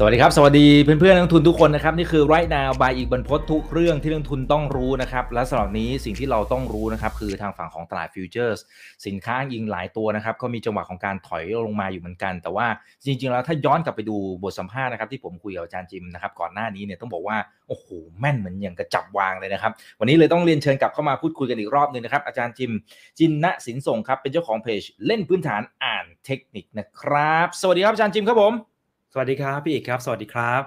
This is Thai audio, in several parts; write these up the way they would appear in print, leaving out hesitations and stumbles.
สวัสดีครับสวัสดีเพื่อนๆนักลงทุนทุกคนนะครับนี่คือ Right Now by อีกบรรพตทุกเรื่องที่นักลงทุนต้องรู้นะครับและสำหรับนี้สิ่งที่เราต้องรู้นะครับคือทางฝั่งของตลาดฟิวเจอร์สสินค้ายิงหลายตัวนะครับก็มีจังหวะของการถอยลงมาอยู่เหมือนกันแต่ว่าจริงๆแล้วถ้าย้อนกลับไปดูบทสัมภาษณ์นะครับที่ผมคุยกับอาจารย์จิมนะครับก่อนหน้านี้เนี่ยต้องบอกว่าโอ้โหแม่นเหมือนอย่างกระจับวางเลยนะครับวันนี้เลยต้องเรียนเชิญกลับเข้ามาพูดคุยกันอีกรอบนึงนะครับอาจารย์จิมจินนะสินส่งครับเป็นเจ้าของเพจเล่นพื้นฐานอ่านเทคนิคนะครับสวัสดีครับอาจารย์จิมครับผมสวัสดีครับพี่เอกครับสวัสดีครับ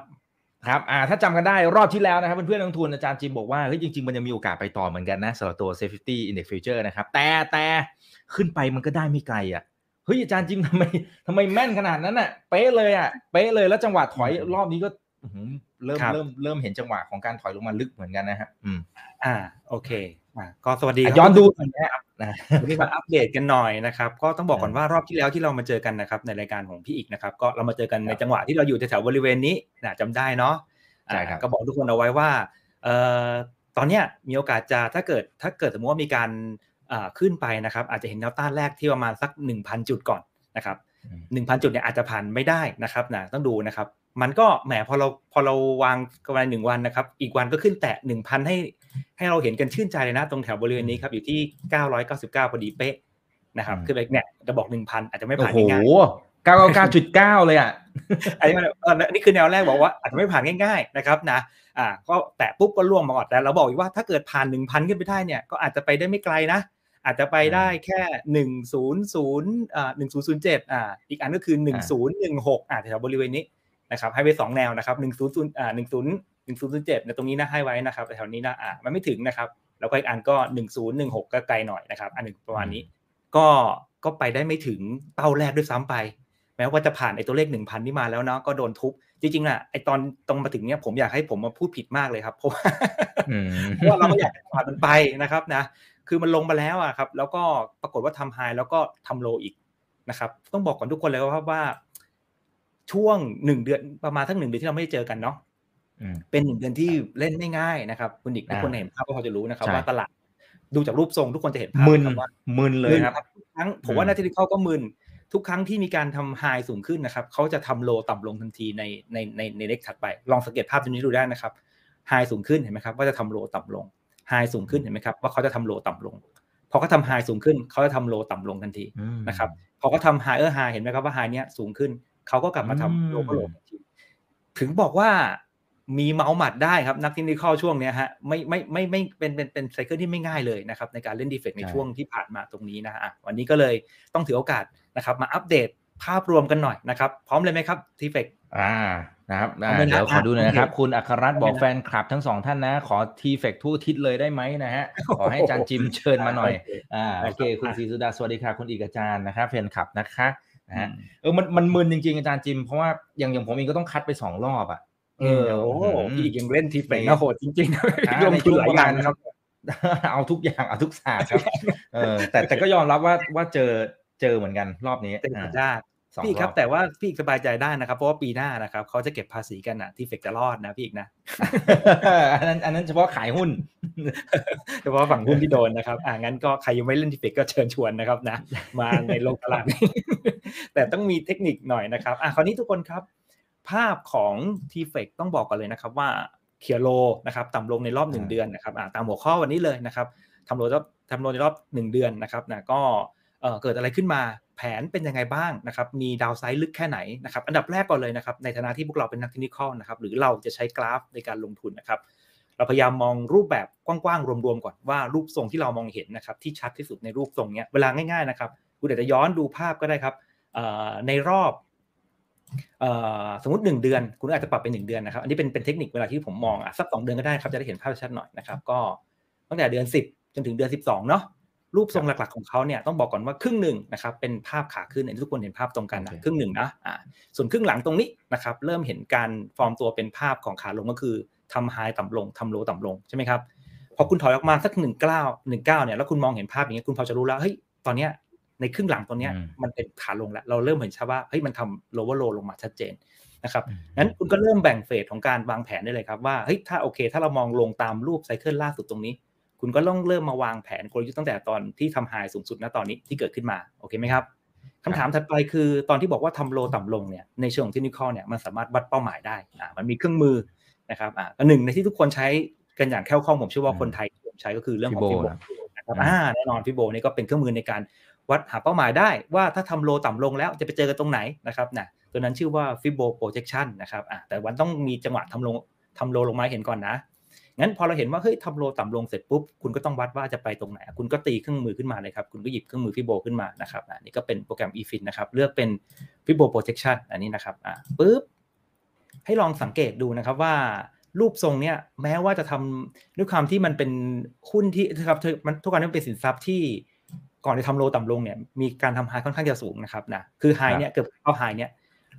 ครับถ้าจำกันได้รอบที่แล้วนะครับเพื่อนๆนักลงทุนอาจารย์จิมบอกว่าเฮ้ยจริงๆมันยังมีโอกาสไปต่อเหมือนกันนะสำหรับตัว SET50 Index Futures นะครับแต่ขึ้นไปมันก็ได้ไม่ไกลอ่ะเฮ้ยอาจารย์จิมทำไมแม่นขนาดนั้นอ่ะเป๊ะเลยอ่ะเป๊ะเลยแล้วจังหวะถอยรอบนี้ก็เริ่มเห็นจังหวะของการถอยลงมาลึกเหมือนกันนะครับโอเคก็สวัสดีย้อนดูกันนะครับวันนี้มาอัปเดตกันหน่อยนะครับก็ต้องบอกก่อนว่ารอบที่แล้วที่เรามาเจอกันนะครับในรายการของพี่อีกนะครับก็เรามาเจอกันในจังหวะที่เราอยู่แถวๆบริเวณนี้นะจำได้เนาะก็บอกทุกคนเอาไว้ว่าตอนเนี้ยมีโอกาสจะถ้าเกิดสมมติว่ามีการขึ้นไปนะครับอาจจะเห็นแนวต้านแรกที่ประมาณสัก 1,000 จุดก่อนนะครับ 1,000 จุดเนี่ยอาจจะผ่านไม่ได้นะครับนะต้องดูนะครับมันก็แหมพอเราวางกันใน1วันนะครับอีกวันก็ขึ้นแตะ 1,000 ให้เราเห็นกันชื่นใจเลยนะตรงแถวบริเวณนี้ครับอยู่ที่999พอดีเป๊ะนะครับคือแบบเนี่ยจะบอก 1,000 อาจจะไม่ผ่านง่ายๆโอ้โห 999.9 เลยอ่ะอันนี้คือแนวแรกบอกว่าอาจจะไม่ผ่านง่ายๆนะครับนะก็แตะปุ๊บก็ล่วงมาก่อนแต่เราบอกอีกว่าถ้าเกิดผ่าน 1,000 ขึ้นไปได้เนี่ยก็อาจจะไปได้ไม่ไกลนะอาจจะไปได้แค่1001007อีกอันก็คือ1016แถวบริเวณนี้นะครับให้ไป2แนวนะครับ1001007นะตรงนี้นะให้ไว้นะครับแถวนี้นะมันไม่ถึงนะครับแล้วก็อีกอันก็1016ก็ไกลหน่อยนะครับอันนึงประมาณนี้ก็ไปได้ไม่ถึงเป้าแรกด้วยซ้ำไปแม้ว่าจะผ่านไอ้ตัวเลข 1,000 นี่มาแล้วเนาะก็โดนทุบจริงๆน่ะไอ้ตอนตรงมาถึงเนี่ยผมอยากให้ผมมาพูดผิดมากเลยครับเพราะว่าเราก็อยากให้ผ่านมันไปนะครับนะคือมันลงมาแล้วอ่ะครับแล้วก็ปรากฏว่าทำไฮแล้วก็ทำโลอีกนะครับต้องบอกก่อนทุกคนเลยว่าช่วง1เดือนประมาณทั้ง1เดือนที่เราไม่ได้เจอกันเนาะเป็น1เดือนที่เล่นไม่ง่ายนะครับคุณอีกทุกคนเห็นภาพก็พอจะรู้นะครับว่าตลาดดูจากรูปทรงทุกคนจะเห็นภาพว่ามึนเลยครับทุกครั้งผมว่านักเทคนิคก็มึนทุกครั้งที่มีการทำไฮสูงขึ้นนะครับเขาจะทำโลต่ำลงทันทีในเล็กถัดไปลองสังเกตภาพตรงนี้ดูได้นะครับไฮสูงขึ้นเห็นไหมครับว่าจะทำโลต่ำลงไฮสูงขึ้นเห็นไหมครับว่าเขาจะทำโลต่ำลงพอเขาทำไฮสูงขึ้นเขาจะทำโลต่ำลงทันทีนะครับพอเขาทำไฮไฮเห็นไหมครับว่าไฮเนี้ยสูงขึ้นเขาก็กลับมาทำโลก็โลทันทีถึงบอกว่ามีเมาหมัดได้ครับนักเทคนิคช่วงเนี้ยฮะไม่เป็นไซเคิลที่ไม่ง่ายเลยนะครับในการเล่นดีเฟกในช่วงที่ผ่านมาตรงนี้นะฮะวันนี้ก็เลยต้องถือโอกาสนะครับมาอัปเดตภาพรวมกันหน่อยนะครับพร้อมเลยไหมครับทีเฟกนะครับเดี๋ยวขอดูหน่อยนะครับคุณอัครรัตน์บอกแฟนคลับทั้ง2ท่านนะขอทีเฟกทั่วทิศเลยได้ไหมนะฮะขอให้อาจารย์จิมเชิญมาหน่อยโอเคคุณศรีสุดาสวัสดีค่ะคุณอีกอาจารย์นะครับแฟนคลับนะคะมันมึนจริงๆอาจารย์จิมเพราะว่าอย่างผมเองก็ต้องคัดไป2รอบอ่ะโอ้พี่อีกยังเล่นทีเฟกนะโหดจริงๆลงทุนหลายอย่างนะครับเอาทุกอย่างเอาทุกศาสตร์ครับแต่ก็ยอมรับว่าเจอเหมือนกันรอบนี้ได้พี่ครับแต่ว่าพี่สบายใจได้นะครับเพราะว่าปีหน้านะครับเขาจะเก็บภาษีกันอ่ะที่เฟกจะรอดนะพี่อีกนะอันนั้นเฉพาะขายหุ้นเฉพาะฝั่งหุ้นที่โดนนะครับงั้นก็ใครยังไม่เล่นที่เฟกก็เชิญชวนนะครับนะมาในโลกตลาดแต่ต้องมีเทคนิคหน่อยนะครับคราวนี้ทุกคนครับภาพของ TFEX ต้องบอกก่อนเลยนะครับว่าเคลียร์โลนะครับต่ำลงในรอบ1เดือนนะครับตามหัวข้อวันนี้เลยนะครับทำโลในรอบ1เดือนนะครับนะก็เกิดอะไรขึ้นมาแผนเป็นยังไงบ้างนะครับมีดาวไซด์ลึกแค่ไหนนะครับอันดับแรกก่อนเลยนะครับในฐานะที่พวกเราเป็นนักเทคนิคนะครับหรือเราจะใช้กราฟในการลงทุนนะครับเราพยายามมองรูปแบบกว้างๆรวมๆก่อนว่ารูปทรงที่เรามองเห็นนะครับที่ชัดที่สุดในรูปทรงเนี้ยเวลาง่ายๆนะครับคุณอาจจะย้อนดูภาพก็ได้ครับในรอบสมมุติ1เดือนคุณอาจจะปรับเป็น1เดือนนะครับอันนี้เป็นเทคนิคเวลาที่ผมมองสัก2เดือนก็ได้ครับจะได้เห็นภาพชัดหน่อยนะครับก็ตั้งแต่เดือน10จนถึงเดือน12เนาะรูปทรงหลักๆของเขาเนี่ยต้องบอกก่อนว่าครึ่งหนึ่งนะครับเป็นภาพขาขึ้นทุกคนเห็นภาพตรงกันครึ่งหนึ่งนะส่วนครึ่งหลังตรงนี้นะครับเริ่มเห็นการฟอร์มตัวเป็นภาพของขาลงก็คือทำไฮต่ำลงทำโลต่ำลงใช่ไหมครับพอคุณถอยออกมาสัก19เนี่ยแล้วคุณมองเห็นภาพอย่างเงี้ยคุณพอจะรู้แล้วเฮ้ยตอนเนี้ยในครึ่งหลังตอนนี้มันเป็นขาลงแล้วเราเริ่มเห็นชัดว่าเฮ้ยมันทำ lower low ลงมาชัดเจนนะครับงั้นคุณก็เริ่มแบ่งเฟสของการวางแผนได้เลยครับว่าเฮ้ยถ้าโอเคถ้าเรามองลงตามรูปไซเคิลล่าสุดตรงนี้ คุณก็ต้องเริ่มมาวางแผนกลยุทธ์ตั้งแต่ตอนที่ทำ high สูงสุดณตอนนี้ที่เกิดขึ้นมาโอเคไหมครับคำถามถัดไปคือตอนที่บอกว่าทำ low ต่ำลงเนี่ยในเชิงของเทคนิคอลเนี่ยมันสามารถวัดเป้าหมายได้มันมีเครื่องมือนะครับหนึ่งในที่ทุกคนใช้กันอย่างแคล่วคล่องผมเชื่อว่าคนไทยใช้ก็คือเรื่องของฟิโบนะครับแน่นอนฟิโบนี่ก็เป็นเครื่องมือในการวัดหาเป้าหมายได้ว่าถ้าทำ low ต่ำลงแล้วจะไปเจอกันตรงไหนนะครับนะตัวนั้นชื่อว่าฟิโบ projection นะครับแต่วันต้องมีจังหวะทำ low ลงมาเห็นก่อนนะงั้นพอเราเห็นว่าเฮ้ยทำโลต่ำลงเสร็จปุ๊บคุณก็ต้องวัดว่าจะไปตรงไหนคุณก็ตีเครื่องมือขึ้นมาเลยครับคุณก็หยิบเครื่องมือฟิโบขึ้นมานะครับนี่ก็เป็นโปรแกรม eFin นะครับเลือกเป็นฟิโบ projection อันนี้นะครับปุ๊บให้ลองสังเกตดูนะครับว่ารูปทรงเนี้ยแม้ว่าจะทำด้วยความที่มันเป็นหุ้นที่นะครับมันทุกการที่เป็นสินทรัพย์ที่ก่อนจะทำโลต่ำลงเนี่ยมีการทำ high ค่อนข้างจะสูงนะครับนะคือไฮเนี่ยเกือบเข้าไฮเนี่ย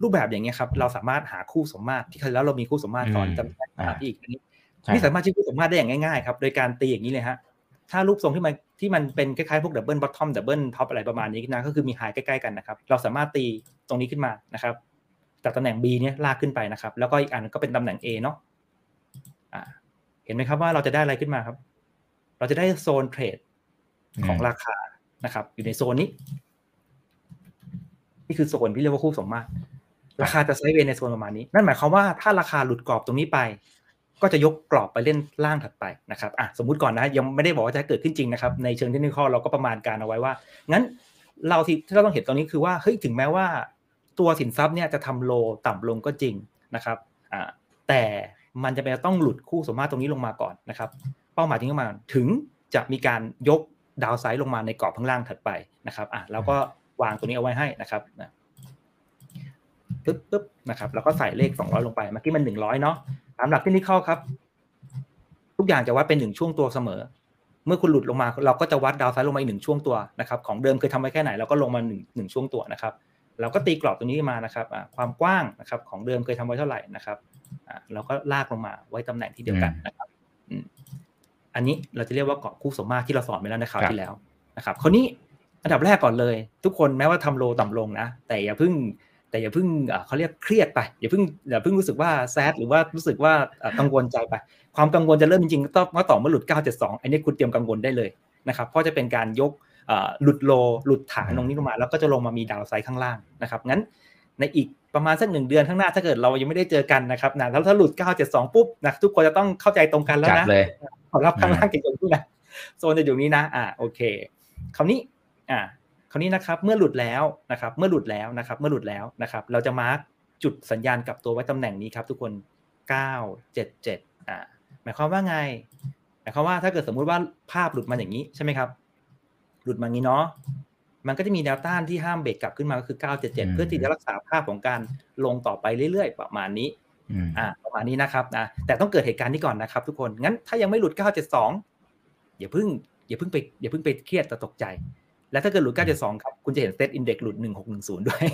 รูปแบบอย่างเงี้ยครับเราสามารถหาคู่สมมาตรที่แล้วเรามีคู่สมมาตรตอนจำได้อีกอันนี้นี่สามารถใช้คู่สมมาตรได้อย่างง่ายๆครับโดยการตีอย่างนี้เลยฮะถ้ารูปทรงที่มันเป็นคล้ายๆพวกดับเบิลบอททอมดับเบิลท็อปอะไรประมาณนี้นะก็คือมีไฮใกล้ๆกันนะครับเราสามารถตีตรงนี้ขึ้นมานะครับจากตำแหน่ง B เนี่ยลากขึ้นไปนะครับแล้วก็อีกอันก็เป็นตำแหน่ง A เนาะเห็นไหมครับว่าเราจะได้อะไรขึ้นมาครับเราจะได้โซนเทรดของราคานะครับอยู่ในโซนนี้นี่คือโซนที่เรียกว่าคู่สมมาตรราคาจะไซด์เวย์ในโซนประมาณนี้นั่นหมายความว่าถ้าราคาหลุดกรอบตรงนี้ไปก็จะยกกรอบไปเล่นล่างถัดไปนะครับสมมุติก่อนนะยังไม่ได้บอกว่าจะเกิดขึ้นจริงนะครับในเชิงเทคนิคเราก็ประมาณการเอาไว้ว่างั้นเราที่เราต้องเห็นตอนนี้คือว่าเฮ้ยถึงแม้ว่าตัวสินทรัพย์เนี่ยจะทำโลต่ำลงก็จริงนะครับแต่มันจะต้องหลุดคู่สมมาตรตรงนี้ลงมาก่อนนะครับเป้าหมายจริงๆมาถึงจะมีการยกดาวไซด์ลงมาในกรอบข้างล่างถัดไปนะครับเราก็วางตัวนี้เอาไว้ให้นะครับปึ๊บนะครับแล้วก็ใส่เลข200ลงไปเมื่อกี้มัน100เนาะตามหลักเทคนิคครับทุกอย่างจะวัดเป็น1ช่วงตัวเสมอเมื่อคุณหลุดลงมาเราก็จะวัดดาวไซด์ลงมาอีก1ช่วงตัวนะครับของเดิมเคยทำไว้แค่ไหนเราก็ลงมา1ช่วงตัวนะครับเราก็ตีกรอบตัวนี้มานะครับความกว้างนะครับของเดิมเคยทำไว้เท่าไหร่นะครับเราก็ลากลงมาไว้ตำแหน่งที่เดียวกันนะครับอันนี้เราจะเรียกว่ากรอบคู่สมมาตรที่เราสอนไปแล้วในคราวที่แล้วนะครับคราวนี้อันดับแรกก่อนเลยทุกคนแม้ว่าทำโลต่ำลงนะแต่อย่าเพิ่งเขาเรียกเครียดไปอย่าเพิ่งรู้สึกว่าแซดหรือว่ารู้สึกว่ากังวลใจไปความกังวลจะเริ่มจริงๆต้องมาต่อเมื่อหลุด972อันนี้คุณเตรียมกังวลได้เลยนะครับเพราะจะเป็นการยกหลุดโลหลุดฐานตรงนี้ลงมาแล้วก็จะลงมามีดาวไซด์ข้างล่างนะครับงั้นในอีกประมาณสัก1เดือนข้างหน้าถ้าเกิดเรายังไม่ได้เจอกันนะครับนะแล้วถ้าหลุด972ปุ๊บนะทุกคนจะต้องเข้าใจตรงกันแล้วนะขอรับข้างล่างเก่งๆนะโซนจะอยู่นี้นะโอเคคราวนี้นะครับเมื่อหลุดแล้วนะครับเราจะมาร์คจุดสัญญาณกลับตัวไว้ตำแหน่งนี้ครับทุกคน977หมายความว่าไงหมายความว่าถ้าเกิดสมมุติว่าภาพหลุดมาอย่างนี้ใช่ไหมครับหลุดมาอย่างนี้เนาะมันก็จะมีแนวต้านที่ห้ามเบรกกลับขึ้นมาก็คือ977เพื่อที่จะรักษาภาพของการลงต่อไปเรื่อยๆประมาณนี้ประมาณนี้นะครับนะแต่ต้องเกิดเหตุการณ์นี้ก่อนนะครับทุกคนงั้นถ้ายังไม่หลุด972อย่าเพิ่งไปเครียดตกใจแล้วถ้าเกิดหลุด972ครับคุณจะเห็น SET Index หลุด1610ด้วย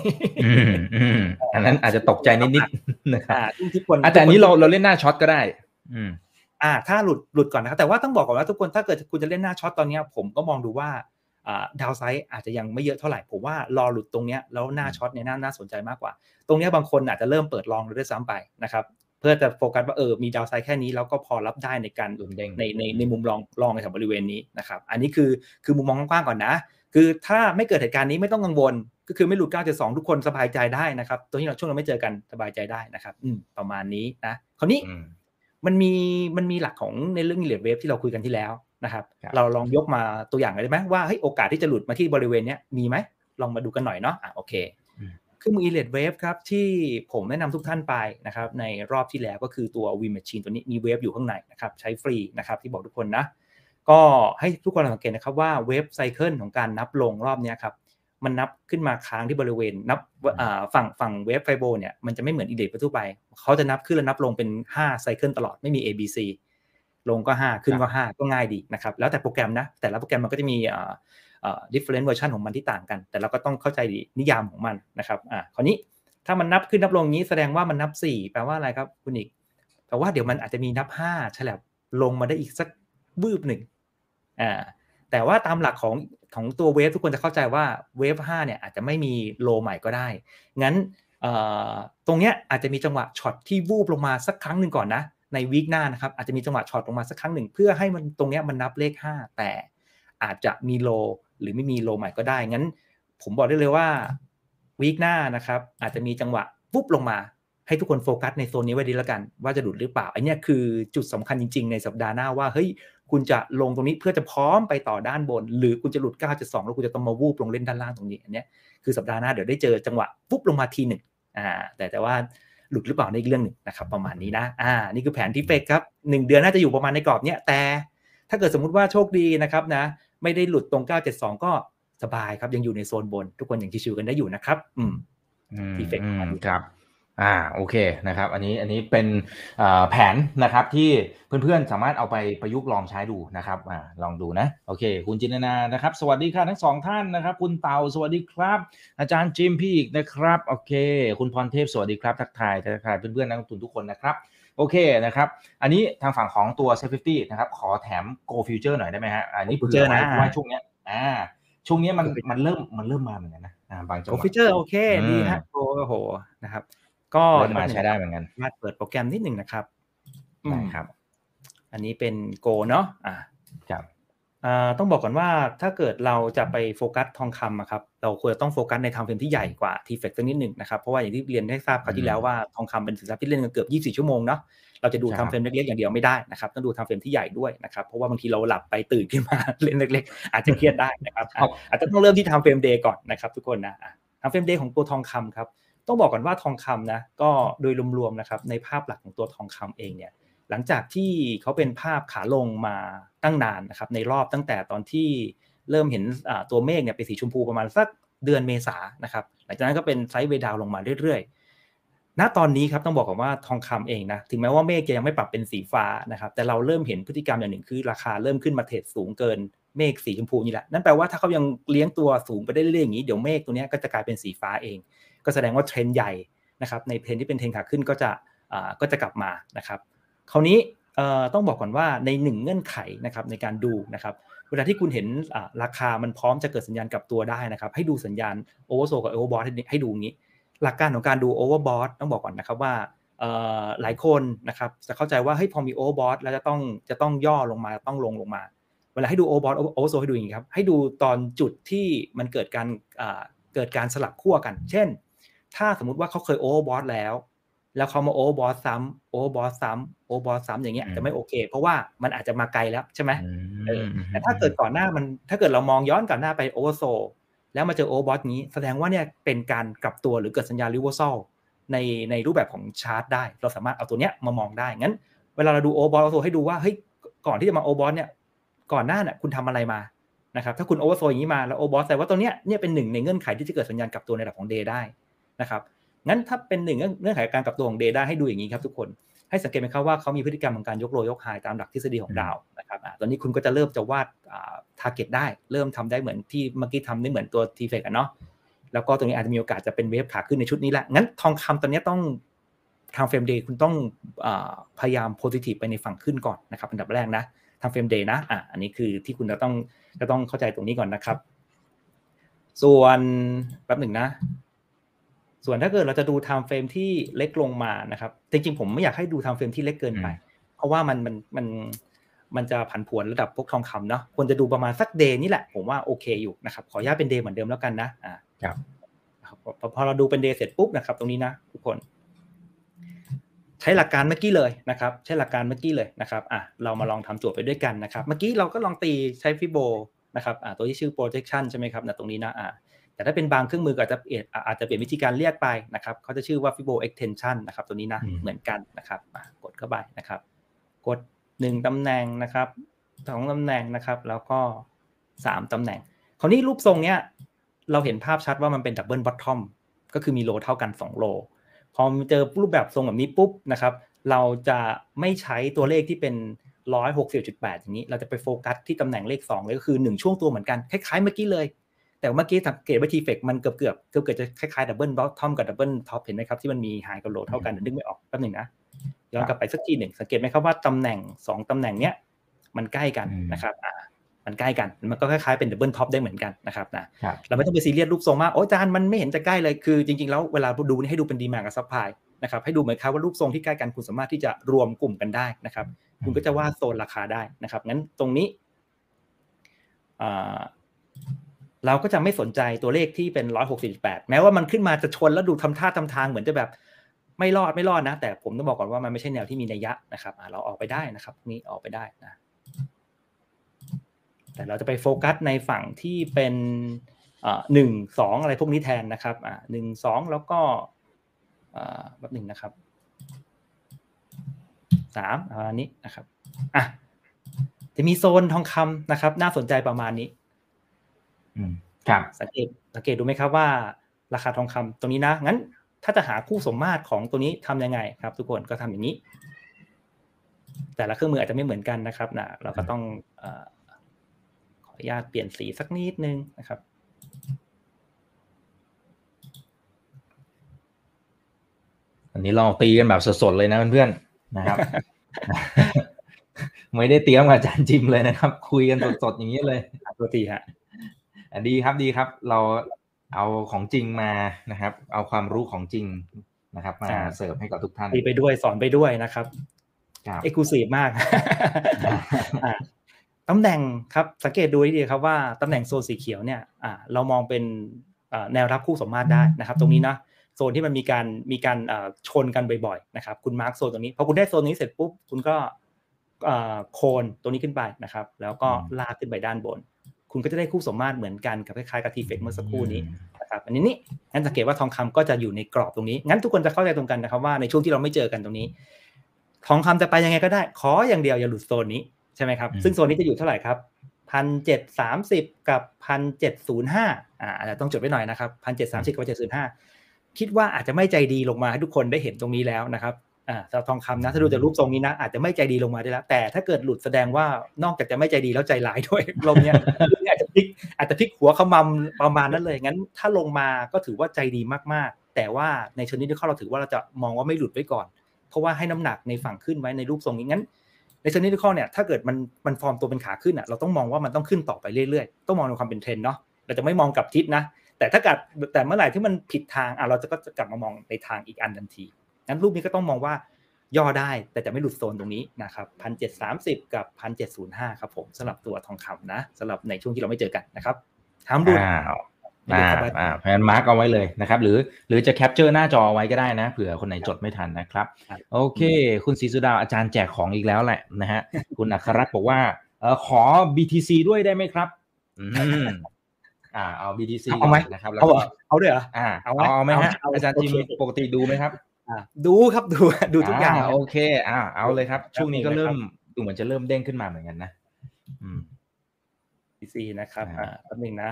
อันนั้นอาจจะตกใจนิดๆนะครับแต่อันนี้เราเล่นหน้าช็อตก็ได้ถ้าหลุดก่อนนะครับแต่ว่าต้องบอกก่อนว่าทุกคนถ้าเกิดคุณจะเล่นหน้าช็อตตอนนี้ผมก็มองดูว่าดาวไซด์อาจจะยังไม่เยอะเท่าไหร่ผมว่ารอหลุดตรงนี้แล้วหน้าช็อตเนี่ยน่าสนใจมากกว่าตรงนี้บางคนอาจจะเริ่มเปิดลองด้วยซ้ำไปนะครับเพื่อจะโฟกัสว่ามีดาวไซด์แค่นี้แล้วก็พอรับได้ในการในมุมลองในแถวบริเวณนี้นะครับอันนี้คือมุมมองกว้างๆก่อนนะคือถ้าไม่เกิดเหตุการณ์นี้ไม่ต้องกังวลก็คือไม่หลุด972ทุกคนสบายใจได้นะครับตัวที่เราช่วงเราไม่เจอกันสบายใจได้นะครับประมาณนี้นะคราวนี้มันมีหลักของในเรื่องเหรียญเวฟที่เราคุยกันที่แล้วนะครับเราลองยกมาตัวอย่างได้ไหมว่าเฮ้ยโอกาสที่จะหลุดมาที่บริเวณนี้มีไหมลองมาดูกันหน่อยเนาะโอเคคือมือ Elliott Wave ครับที่ผมแนะนำทุกท่านไปนะครับในรอบที่แล้วก็คือตัว V Machine ตัวนี้มี Wave อยู่ข้างในนะครับใช้ฟรีนะครับที่บอกทุกคนนะก็ให้ทุกคนสังเกตนะครับว่า Wave Cycle ของการนับลงรอบนี้ครับมันนับขึ้นมาค้างที่บริเวณนับฝั่ง Wave Fibo เนี่ยมันจะไม่เหมือน Elliott ทั่วไปเขาจะนับขึ้นและนับลงเป็น5 Cycle ตลอดไม่มี ABC ลงก็5ขึ้นก็5ก็ง่ายดีนะครับแล้วแต่โปรแกรมนะแต่ละโปรแกรมมันก็จะมีdifferent version ของมันที่ต่างกันแต่เราก็ต้องเข้าใจนิยามของมันนะครับคราวนี้ถ้ามันนับขึ้นนับลงนี้แสดงว่ามันนับ4แปลว่าอะไรครับคุณอีกแต่ว่าเดี๋ยวมันอาจจะมีนับ5ฉลับลงมาได้อีกสักบื้บหนึ่งแต่ว่าตามหลักของตัวเวฟทุกคนจะเข้าใจว่าเวฟ5เนี่ยอาจจะไม่มีโลใหม่ก็ได้งั้นตรงเนี้ยอาจจะมีจังหวะช็อตที่วูบลงมาสักครั้งหนึ่งก่อนนะ ในวีคหน้านะครับอาจจะมีจังหวะช็อตลงมาสักครั้งหนึ่งเพื่อให้มันตรงนี้มันนับเลข5แต่อาจจะมีโลหรือไม่มีโลใหม่ก็ได้งั้นผมบอกได้เลยว่าวีคหน้านะครับอาจจะมีจังหวะปุ๊บลงมาให้ทุกคนโฟกัสในโซนนี้ไว้ดีแล้วกันว่าจะหลุดหรือเปล่าอันนี้คือจุดสำคัญจริงๆในสัปดาห์หน้าว่าเฮ้ยคุณจะลงตรงนี้เพื่อจะพร้อมไปต่อด้านบนหรือคุณจะหลุด 9.2 แล้วคุณจะต้องมาวูบลงเล่นด้านล่างตรงนี้อันนี้คือสัปดาห์หน้าเดี๋ยวได้เจอจังหวะปุ๊บลงมาทีหนึ่งแต่ว่าหลุดหรือเปล่าในอีกเรื่องหนึ่งนะครับประมาณนี้นะนี่คือแผนที่เป๊กครับ1เดือนน่าจะอยู่ประมาณในกรอบเนี้ยแต่ถ้าเกิดสมมุติว่าโชคดีนะครับนะไม่ได้หลุดตรง 9.72 ก็สบายครับยังอยู่ในโซนบนทุกคนยังชิวๆกันได้อยู่นะครับที่เป๊กครับโอเคนะครับอันนี้เป็นแผนนะครับที่เพื่อนๆสามารถเอาไปประยุกต์ลองใช้ดูนะครับลองดูนะโอเคคุณจินนานะครับสวัสดีค่ะทั้ง2ท่านนะครับคุณเต่าสวัสดีครับอาจารย์จิมพี่อีกนะครับโอเคคุณพรเทพสวัสดีครับทักทายเพื่อนๆนักลงทุนทุกคนนะครับโอเคนะครับอันนี้ทางฝั่งของตัว SET50 นะครับขอแถม Go Future หน่อยได้ไหมฮะอันนี้เผื่อว่าช่วงนี้มันเริ่มมาเหมือนกันนะบางจังหวะ Go Future โอเคดีฮะโหนะครับก็มาใช้ได้เหมือนกันมาเปิดโปรแกรมนิดหนึ่งนะครับนะครับอันนี้เป็น Go เนาะครับต้องบอกก่อนว่าถ้าเกิดเราจะไปโฟกัสทองคำครับเราควรจะต้องโฟกัสในทางเฟรมที่ใหญ่กว่า TFEX นิดหนึ่งนะครับเพราะว่าอย่างที่เรียนได้ทราบคราวที่แล้วว่าทองคำเป็นสินทรัพย์ที่เล่นกันเกือบ24ชั่วโมงเนาะเราจะดูทำเฟรมเล็กๆอย่างเดียวไม่ได้นะครับต้องดูทำเฟรมที่ใหญ่ด้วยนะครับเพราะว่าบางทีเราหลับไปตื่นขึ้นมาเล่นเล็กๆอาจจะเครียดได้นะครับอาจจะต้องเริ่มที่ทำเฟรมเดย์ก่อนนะครับทุกคนนะทำเฟรมเดย์ของตัวทองคำครับต้องบอกก่อนว่าทองคำนะก็โดยรวมๆนะครับในภาพหลักของตัวทองคำเองเนี่ยหลังจากที่เขาเป็นภาพขาลงมาตั้งนานนะครับในรอบตั้งแต่ตอนที่เริ่มเห็นตัวเมฆเนี่ยเป็นสีชมพูประมาณสักเดือนเมษานะครับหลังจากนั้นก็เป็นไซด์เวย์ดาวน์ลงมาเรื่อยๆณตอนนี้ครับต้องบอกก่อนว่าทองคำเองนะถึงแม้ว่าเมฆยังไม่ปรับเป็นสีฟ้านะครับแต่เราเริ่มเห็นพฤติกรรมอย่างหนึ่งคือราคาเริ่มขึ้นมาเทรดสูงเกินเมฆสีชมพูนี่แหละนั่นแปลว่าถ้าเขายังเลี้ยงตัวสูงไปได้เรื่อยๆอย่างนี้เดี๋ยวเมฆตัวนี้ก็จะกลายเป็นสีฟ้าเองก็แสดงว่าเทรนด์ใหญ่นะครับในเทรนด์ที่เป็นเทรนด์ขาขึ้นก็จะกลับมานะครับคราวนี้ต้องบอกก่อนว่าใน1เงื่อนไขนะครับในการดูนะครับเวลาที่คุณเห็นราคามันพร้อมจะเกิดสัญญาณกลับตัวได้นะครับให้ดูสัญญาณโอเวอร์โซกับโอเวอร์บอทให้ดูอย่างนี้หลักการของการดูโอเวอร์บอทต้องบอกก่อนนะครับว่าหลายคนนะครับจะเข้าใจว่าเฮ้ยพอมีโอเวอร์บอทแล้วจะต้องย่อลงมาต้องลงมาเวลาให้ดูโอเวอร์บอทโอเวอร์โซให้ดูอย่างนี้ครับให้ดูตอนจุดที่มันเกิดการสลับขั้วกันเช่นถ้าสมมุติว่าเขาเคยโอเวอร์บอทแล้วเขามาโอเวอร์บอทซ้ำอย่างเงี้ยอาจจะไม่โอเคเพราะว่ามันอาจจะมาไกลแล้วใช่ไหมแต่ถ้าเกิดก่อนหน้ามันถ้าเกิดเรามองย้อนก่อนหน้าไปโอเวอร์โซแล้วมาเจอโอเวอร์บอทนี้แสดงว่าเนี่ยเป็นการกลับตัวหรือเกิดสัญญาณรีเวอร์ซัลในรูปแบบของชาร์ตได้เราสามารถเอาตัวเนี้ยมามองได้งั้นเวลาเราดูโอเวอร์บอทเราให้ดูว่าเฮ้ยก่อนที่จะมาโอเวอร์บอทเนี่ยก่อนหน้าเนี่ยคุณทำอะไรมานะครับถ้าคุณโอเวอร์โซอย่างนี้มาแล้วโอเวอร์บอทแต่ว่าตัวเนี้ยเป็นหนึ่งในเงื่อนไขที่จะเกิดสัญญาณกลับตัวในระดับของ Day ได้นะครับงั้นถ้าเป็น1เรื่องการกลับตัวของ Day ได้ให้ดูอย่างนี้ครับทุกคนให้สังเกตไหมครับว่าเขามีพฤติกรรมของการยกโลยกไฮตามหลักทฤษฎีของดาวนะครับตอนนี้คุณก็จะเริ่มจะวาดทาร์เก็ตได้เริ่มทำได้เหมือนที่เมื่อกี้ทำได้เหมือนตัว TFEX อ่ะเนาะแล้วก็ตรงนี้อาจจะมีโอกาสจะเป็นเวฟขาขึ้นในชุดนี้แหละงั้นทองคำตอนนี้ต้องทางเฟรม Day คุณต้องพยายามโพซิทีฟไปในฝั่งขึ้นก่อนนะครับอันดับแรกนะทางเฟรม Day นะอันนี้คือที่คุณจะต้องเข้าใจตรงนี้ก่อนนะครับส่วนแป๊บนึงนะส่วนถ้าเกิดเราจะดู time frame ที่เล็กลงมานะครับจริงๆผมไม่อยากให้ดู time frame ที่เล็กเกินไปเพราะว่ามันจะผันผวนระดับพวกทองคำเนาะควรจะดูประมาณสัก day นี่แหละผมว่าโอเคอยู่นะครับขออนุญาตเป็น day เหมือนเดิมแล้วกันนะพอเราดูเป็น day เสร็จปุ๊บนะครับตรงนี้นะทุกคนใช้หลักการเมื่อกี้เลยนะครับใช้หลักการเมื่อกี้เลยนะครับเรามาลองทำโจทย์ไปด้วยกันนะครับเมื่อกี้เราก็ลองตีใช้ฟิโบนะครับตัวที่ชื่อ projection ใช่ไหมครับนะตรงนี้นะแต่ถ้าเป็นบางเครื่องมือก็อาจจะเปลี่ยนวิธีการเรียกไปนะครับเขาจะชื่อว่า Fibo Extension นะครับตัวนี้นะเหมือนกันนะครับกดเข้าไปนะครับกด1ตำแหน่งนะครับ2ตำแหน่งนะครับแล้วก็3ตำแหน่งคราวนี้รูปทรงเนี้ยเราเห็นภาพชัดว่ามันเป็น Double Bottom ก็คือมีโลเท่ากัน2โลพอเจอรูปแบบทรงแบบนี้ปุ๊บนะครับเราจะไม่ใช้ตัวเลขที่เป็น 160.8 อย่างนี้เราจะไปโฟกัสที่ตำแหน่งเลข2เลยก็คือ1ช่วงตัวเหมือนกันคล้ายๆเมื่อกี้เลยแต่เมื่อกี้สังเกตว่า TFEX มันเกือบจะคล้ายๆ Double Bottom กับ Double Top เห็นไหมครับที่มันมีไฮกับโลเท่ากันนึกไม่ออกแป๊บนึงนะย้อนกลับไปสักทีหนึ่งสังเกตไหมครับว่าตำแหน่ง2ตำแหน่งเนี้ยมันใกล้กันนะครับมันใกล้กันมันก็คล้ายๆเป็น Double Top ได้เหมือนกันนะครับนะเราไม่ต้องไปซีเรียสรูปทรงมากโอ้อาจารย์มันไม่เห็นจะใกล้เลยคือจริงๆแล้วเวลาดูนี่ให้ดูเป็นดีมานด์กับซัพพลาย นะครับให้ดูเหมือนครับว่ารูปทรงที่ใกล้กันคุณสามารถที่จะรวมกลุ่มกันได้นะครับคุณก็จะวาดโซนราคาได้นะครับงั้นตรงนี้เราก็จะไม่สนใจตัวเลขที่เป็น168แม้ว่ามันขึ้นมาจะชนแล้วดูทำท่าทำทางเหมือนจะแบบไม่รอดนะแต่ผมต้องบอกก่อนว่ามันไม่ใช่แนวที่มีนัยยะนะครับเราออกไปได้นะครับนี่ออกไปได้นะแต่เราจะไปโฟกัสในฝั่งที่เป็น1 2อะไรพวกนี้แทนนะครับ1 2แล้วก็แบบ1นะครับ3อันนี้นะครับจะมีโซนทองคำนะครับน่าสนใจประมาณนี้ครับสังเกตดูไหมครับว่าราคาทองคำตรงนี้นะงั้นถ้าจะหาคู่สมมาตรของตัวนี้ทำยังไงครับทุกคนก็ทำอย่างนี้แต่ละเครื่องมืออาจจะไม่เหมือนกันนะครับนะเราก็ต้องขออนุญาตเปลี่ยนสีสักนิดนึงนะครับอันนี้ลองตีกันแบบสดๆเลยนะเพื่อนๆนะครับ ไม่ได้เตรียมกับอาจารย์จิมเลยนะครับคุยกันสดๆอย่างนี้เลยปกติฮะดีครับเราเอาของจริงมานะครับเอาความรู้ของจริงนะครับมาเสิร์ฟให้กับทุกท่านไปด้วยสอนไปด้วยนะครับเอ็กซ์คลูซีฟมากตำแหน่งครับสังเกตดูให้ดีครับว่าตำแหน่งโซนสีเขียวเนี่ยเรามองเป็นแนวรับคู่สมมาตรได้นะครับตรงนี้นะโซนที่มันมีการชนกันบ่อยๆนะครับคุณมาร์คโซนตรงนี้พอคุณได้โซนนี้เสร็จปุ๊บคุณก็โคนตัวนี้ขึ้นไปนะครับแล้วก็ลากขึ้นไปด้านบนคุณก็จะได้คู่สมมาตรเหมือนกันกับคล้ายๆกับ TFEX เมื่อสักครู่นี้นะครับอันนี้นี่งั้นสังเกตว่าทองคำก็จะอยู่ในกรอบตรงนี้งั้นทุกคนจะเข้าใจตรงกันนะครับว่าในช่วงที่เราไม่เจอกันตรงนี้ทองคำจะไปยังไงก็ได้ขออย่างเดียวอย่าหลุดโซนนี้ใช่ไหมครับซึ่งโซนนี้จะอยู่เท่าไหร่ครับ 1,730 กับ 1,705 อาจจะต้องจดไว้หน่อยนะครับ 1,730 กับ 1,705 คิดว่าอาจจะไม่ใจดีลงมาให้ทุกคนได้เห็นตรงนี้แล้วนะครับทองคำนะถ้าดูจากรูปทรงนี้นะอาจจะไม่ใจดีลงมาได้แล้วแต่ถ้าเกิดหลุดแสดงว่านอกจากจะไม่ใจดีแล้วใจร้ายด้วยลมเนี่ยอาจจะพลิกหัวขมำประมาณนั้นเลยงั้นถ้าลงมาก็ถือว่าใจดีมากๆแต่ว่าในชนิดที่เราถือว่าเราจะมองว่าไม่หลุดไว้ก่อนเพราะว่าให้น้ำหนักในฝั่งขึ้นไว้ในรูปทรงนี้งั้นในชนิดที่เนี่ยถ้าเกิดมันฟอร์มตัวเป็นขาขึ้นอ่ะเราต้องมองว่ามันต้องขึ้นต่อไปเรื่อยๆต้องมองในความเป็นเทรนด์เนาะเราจะไม่มองกลับทิศนะแต่ถ้าเกิดแต่เมื่อไหร่ที่มันผิดทางเราจะก็กลับมามองในทางอีกอันทันทีงั้นรูปนี้ก็ต้องมองว่าย่อได้แต่จะไม่หลุดโซนตรงนี้นะครับ 1,730 กับ 1,705 ครับผมสำหรับตัวทองคำนะสำหรับในช่วงที่เราไม่เจอกันนะครับห้ามหลุดแผนมาร์กเอาไว้เลยนะครับหรือจะแคปเจอร์หน้าจอไว้ก็ได้นะเผื่อคนไหนจดไม่ทันนะครับโอเคคุณศรีสุดาอาจารย์แจกของอีกแล้วแหละนะฮะคุณอัครรัตน์บอกว่าขอ BTC ด้วยได้ไหมครับเอา BTC นะครับเอาด้วยเหรอเอาไหมฮะอาจารย์จิมปกติดูไหมครับดูครับดูทุกอย่างโอเคเอาเลยครับช่วงนี้ก็เริ่มดูเหมือนจะเริ่มเด้งขึ้นมาเหมือนกันนะBTC นะครับอันนึงนะ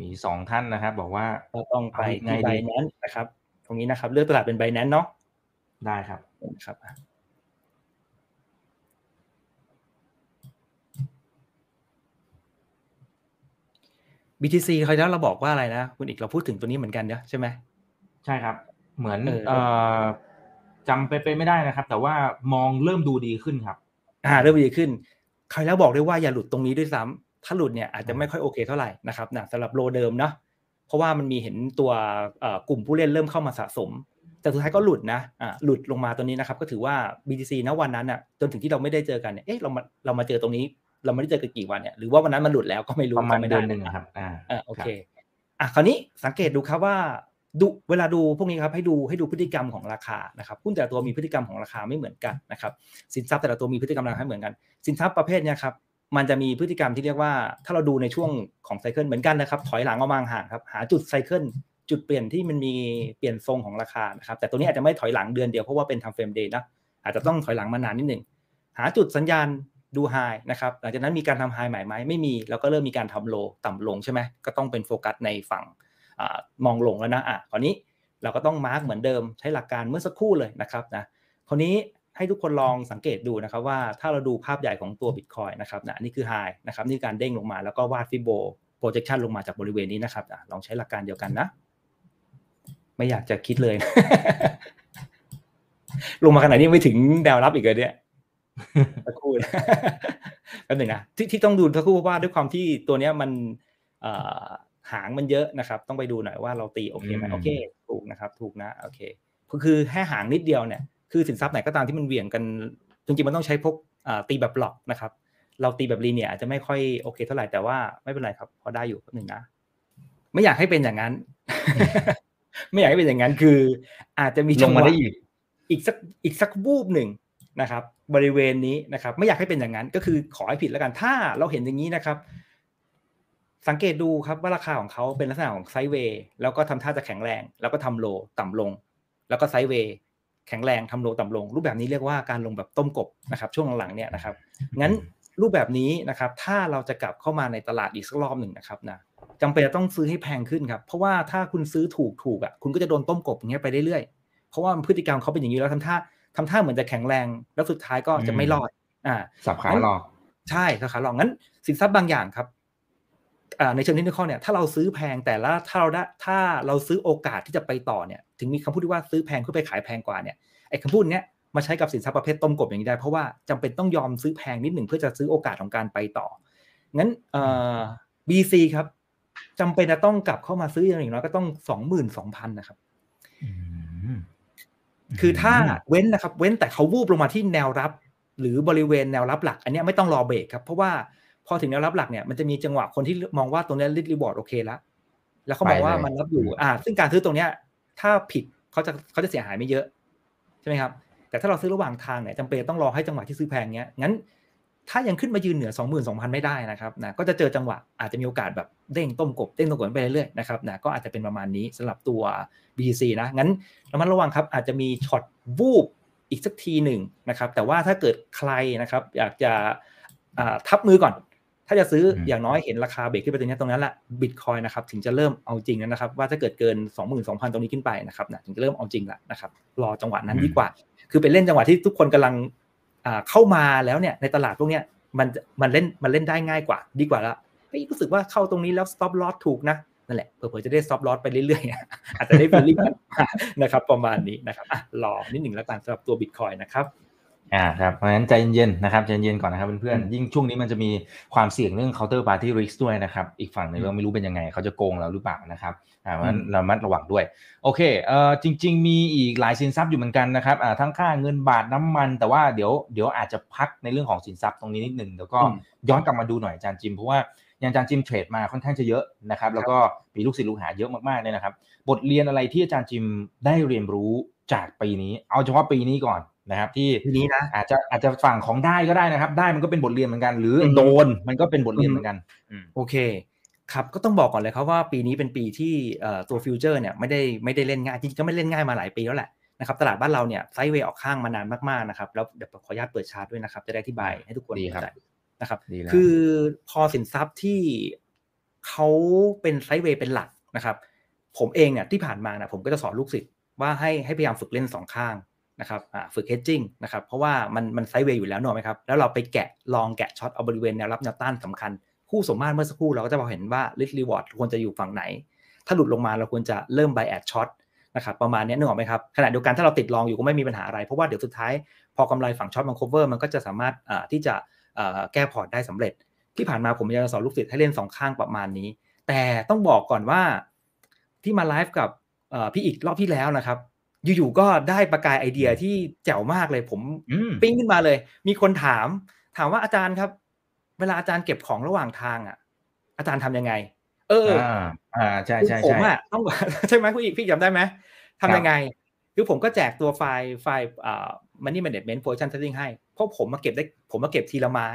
มี2ท่านนะครับบอกว่าต้องไปใน Binance นะครับตรงนี้นะครับเลือกตลาดเป็น Binance เนาะได้ครับครับBTC คราวแล้วเราบอกว่าอะไรนะคุณอีกเราพูดถึงตัวนี้เหมือนกันเนาะใช่ไหมใช่ครับเหมือนจำไปไม่ได้นะครับแต่ว่ามองเริ่มดูดีขึ้นครับเริ่มดีขึ้นคราวแล้วบอกได้ว่าอย่าหลุดตรงนี้ด้วยซ้ำถ้าหลุดเนี่ยอาจจะไม่ค่อยโอเคเท่าไหร่นะครับนะสำหรับโลเดิมเนาะเพราะว่ามันมีเห็นตัวกลุ่มผู้เล่นเริ่มเข้ามาสะสมแต่สุดท้ายก็หลุดนะหลุดลงมาตัวนี้นะครับก็ถือว่า BTC ณวันนั้นอ่ะจนถึงที่เราไม่ได้เจอกันเนี่ยเอ๊ะเรามาเจอตรงนี้เราไม่ได้เจอกันกี่วันเนี่ยหรือว่าวันนั้นมันหลุดแล้วก็ไม่รู้ประมาณเดือนนึงครับโอเคคราวนี้สังเกตดูครับว่าดูเวลาดูพวกนี้ครับให้ดูพฤติกรรมของราคานะครับหุ้นแต่ละตัวมีพฤติกรรมของราคาไม่เหมือนกันนะครับสินทรัพย์แต่ละตัวมีพฤติกรรมราคาไม่เหมือนกันสินทรัพย์ประเภทเนี้ยครับมันจะมีพฤติกรรมที่เรียกว่าถ้าเราดูในช่วงของไซเคิลเหมือนกันนะครับถอยหลังออกมาห่างครับหาจุดไซเคิลจุดเปลี่ยนที่มันมีเปลี่ยนทรงของราคานะครับแต่ตัวนี้อาจจะไม่ถอยหลังเดือนเดียวเพราะว่าเป็น time frame day นะอาจจะต้องถอยหลังมานานนิดหนึ่งหาจุดสัญญาณดู high นะครับหลังจากนั้นมีการทำ high ใหม่ไหมไม่มีแล้วก็เริ่มมีการทำ low ต่ำลงใช่ไหมก็ต้องเป็นโฟกัสในฝั่งมองลงแล้วนะคราวนี้เราก็ต้องมาร์กเหมือนเดิมใช้หลักการเมื่อสักครู่เลยนะครับนะคราวนี้ให้ทุกคนลองสังเกตดูนะครับว่าถ้าเราดูภาพใหญ่ของตัว Bitcoin นะครับนะนี่คือ high นะครับนี่การเด้งลงมาแล้วก็วาดฟิโบ projection ลงมาจากบริเวณนี้นะครับลองใช้หลักการเดียวกันนะไม่อยากจะคิดเลย ลงมาขนาดนี้ไม่ถึงแนวรับอีกเลยเนี่ยสักครู่แป๊บนึงนะที่ต้องดูสักครู่เพราะว่าด้วยความที่ตัวเนี้ยมันหางมันเยอะนะครับต้องไปดูหน่อยว่าเราตีโอเคไหมโอเคถูกนะครับถูกนะโอเค คือแค่ห่างนิดเดียวเนี่ยคือสินทรัพย์ไหนก็ตามที่มันเหวี่ยงกันจริงๆมันต้องใช้พวกตีแบบบล็อกนะครับเราตีแบบลีเนียร์อาจจะไม่ค่อยโอเคเท่าไหร่แต่ว่าไม่เป็นไรครับพอได้อยู่นึงนะไม่อยากให้เป็นอย่างนั้น ไม่อยากให้เป็นอย่างนั้นคืออาจจะมีจังหวะอีกสักวูบหนึ่งนะครับบริเวณนี้นะครับไม่อยากให้เป็นอย่างนั้นก็คือขอให้ผิดแล้วกันถ้าเราเห็นอย่างนี้นะครับสังเกตดูครับว่าราคาของเขาเป็นลักษณะของไซด์เวย์แล้วก็ทำท่าจะแข็งแรงแล้วก็ทำโลต่ำลงแล้วก็ไซด์เวย์แข็งแรงทำโลต่ำลงรูปแบบนี้เรียกว่าการลงแบบต้มกบนะครับช่วงหลังๆเนี่ยนะครับงั้นรูปแบบนี้นะครับถ้าเราจะกลับเข้ามาในตลาดอีกสักรอบหนึ่งนะครับนะจำเป็นจะต้องซื้อให้แพงขึ้นครับเพราะว่าถ้าคุณซื้อถูกอ่ะคุณก็จะโดนต้มกบอย่างเงี้ยไปเรื่อยๆเพราะว่าพฤติกรรมเขาเป็นอย่างนี้แล้วทำท่าเหมือนจะแข็งแรงแล้วสุดท้ายก็จะไม่รอดสับขาหลอกใช่สับขาหลอกงั้นสินทรัพย์บางอย่างครับในเชิงเทคนิคเนี่ยถ้าเราซื้อแพงแต่ละถ้าเราซื้อโอกาสที่จะไปต่อเนี่ยถึงมีคำพูดที่ว่าซื้อแพงเพื่อไปขายแพงกว่าเนี่ยไอ้คำพูดเนี้ยมาใช้กับสินทรัพย์ประเภทต้มกบอย่างนี้ได้เพราะว่าจำเป็นต้องยอมซื้อแพงนิดหนึ่งเพื่อจะซื้อโอกาสของการไปต่องั้นBC ครับจำเป็นจะต้องกลับเข้ามาซื้ออย่างน้อยก็ต้อง 22,000 นะครับคือถ้าเว้นนะครับเว้นแต่เขาวูบลงมาที่แนวรับหรือบริเวณแนวรับหลักอันนี้ไม่ต้องรอเบรกครับเพราะว่าพอถึงแนวรับหลักเนี่ยมันจะมีจังหวะคนที่มองว่าตรงนี้ริดรีบอร์ดโอเคแล้วเขาบอกว่ามันรับอยู่ซึ่งการซื้อตรงเนี้ยถ้าผิดเขาจะเสียหายไม่เยอะใช่ไหมครับแต่ถ้าเราซื้อระหว่างทางเนี่ยจำเป็นต้องรอให้จังหวะที่ซื้อแพงเงี้ยงั้นถ้ายังขึ้นมายืนเหนือ 22,000 ไม่ได้นะครับนะก็จะเจอจังหวะอาจจะมีโอกาสแบบเด้งต้มกบไปเรื่อยๆนะครับนะก็อาจจะเป็นประมาณนี้สำหรับตัว BTC นะงั้นระมัดระวังครับอาจจะมีช็อตวูบอีกสักทีหนึ่งนะครับแต่ว่าถ้าเกิดใครนะครับอยากจะทับมือก่อนถ้าจะซื้ออย่างน้อยเห็นราคาเบรกขึ้นไปตรงนั้นแหละ Bitcoin นะครับถึงจะเริ่มเอาจริงนะครับว่าถ้าเกิดเกิน 22,000 ตรงนี้ขึ้นไปนะครับนะถึงจะเริ่มเอาจริงละนะครับรอจังหวะนั้นดีกว่าคือไปเล่นจังหวะที่ทุกคนกำลังเข้ามาแล้วเนี่ยในตลาดพวกเนี้ยมันเล่นได้ง่ายกว่าดีกว่าละเฮ้ยรู้สึกว่าเข้าตรงนี้แล้ว stop loss ถูกนะนั่นแหละเผลอๆจะได้ stop loss ไปเรื่อยๆอาจจะได้รีบนะครับประมาณนี้นะครับรอนิดหนึ่งแล้วกันสำหรับตัว Bitcoin นะครับครับเพราะฉะนั้นใจเย็นๆนะครับใจเย็นก่อนนะครับเพื่อนๆยิ่งช่วงนี้มันจะมีความเสี่ยงเรื่อง counter party risk ด้วยนะครับอีกฝั่งนึงเราไม่รู้เป็นยังไงเขาจะโกงเราหรือเปล่านะครับเพราะฉะนั้นเรามัดระวังด้วยโอเคจริงๆมีอีกหลายสินทรัพย์อยู่เหมือนกันนะครับทั้งค่าเงินบาทน้ำมันแต่ว่าเดี๋ยวอาจจะพักในเรื่องของสินทรัพย์ตรงนี้นิดนึงแล้วก็ย้อนกลับมาดูหน่อยอาจารย์จิมเพราะว่าอย่างอาจารย์จิมเทรดมาค่อนข้างจะเยอะนะครับแล้วก็มีลูกศิษย์ลูกหาเยอะมากๆเลยนะครับบทเรียนอะไรที่อาจารย์จิมได้เรียนรู้จากปีนี้เอาเฉพาะปีนี้ก่อนนะครับที่นี้นะอาจจะฝั่งของได้ก็ได้นะครับได้มันก็เป็นบทเรียนเหมือนกันหรือโดนมันก็เป็นบทเรียนเหมือนกันโอเคครับก็ต้องบอกก่อนเลยครับว่าปีนี้เป็นปีที่ตัวฟิวเจอร์เนี่ยไม่ได้เล่นง่ายจริงๆก็ไม่เล่นง่ายมาหลายปีแล้วแหละนะครับตลาดบ้านเราเนี่ยไซด์เวย์ออกข้างมานานมากๆนะครับแล้วเดี๋ยวขออนุญาตเปิดชาร์ตด้วยนะครับจะได้อธิบายให้ทุกคนเข้าใจนะครับคือพอสินทรัพย์ที่เขาเป็นไซด์เวย์เป็นหลักนะครับผมเองเนี่ยที่ผ่านมานะผมก็จะสอนลูกศิษย์ว่าให้พยายามฝึกเล่น2ข้างนะครับฝึก hedging นะครับเพราะว่ามันไซด์เวย์อยู่แล้วเนอะไหมครับแล้วเราไปลองแกะช็อตเอาบริเวณแนวรับแนวต้านสำคัญคู่สมมาตรเมื่อสักครู่เราก็จะพอเห็นว่า risk reward ควรจะอยู่ฝั่งไหนถ้าหลุดลงมาเราควรจะเริ่ม buy at short นะครับประมาณนี้นึกออกไหมครับขณะเดียวกันถ้าเราติดลองอยู่ก็ไม่มีปัญหาอะไรเพราะว่าเดี๋ยวสุดท้ายพอกำไรฝั่งช็อตมัน cover มันก็จะสามารถที่จะแก้พอร์ตได้สำเร็จที่ผ่านมาผมจะสอนลูกศิษย์ให้เล่น2ข้างประมาณนี้แต่ต้องบอกก่อนว่าที่มาไลฟ์กับพี่อีกรอบที่แล้วนะครับอยู่ๆก็ได้ประกายไอเดียที่แจ๋วมากเลยผมปิ้งขึ้นมาเลยมีคนถามว่าอาจารย์ครับเวลาอาจารย์เก็บของระหว่างทางอ่ะอาจารย์ทำยังไงใช่ๆผมอ่ะต้องใช่ไหมคุณอีกพี่จำได้ไหมทำยังไงคือผมก็แจกตัวไฟล์Money Management Position Setting ให้เพราะผมมาเก็บทีละไม้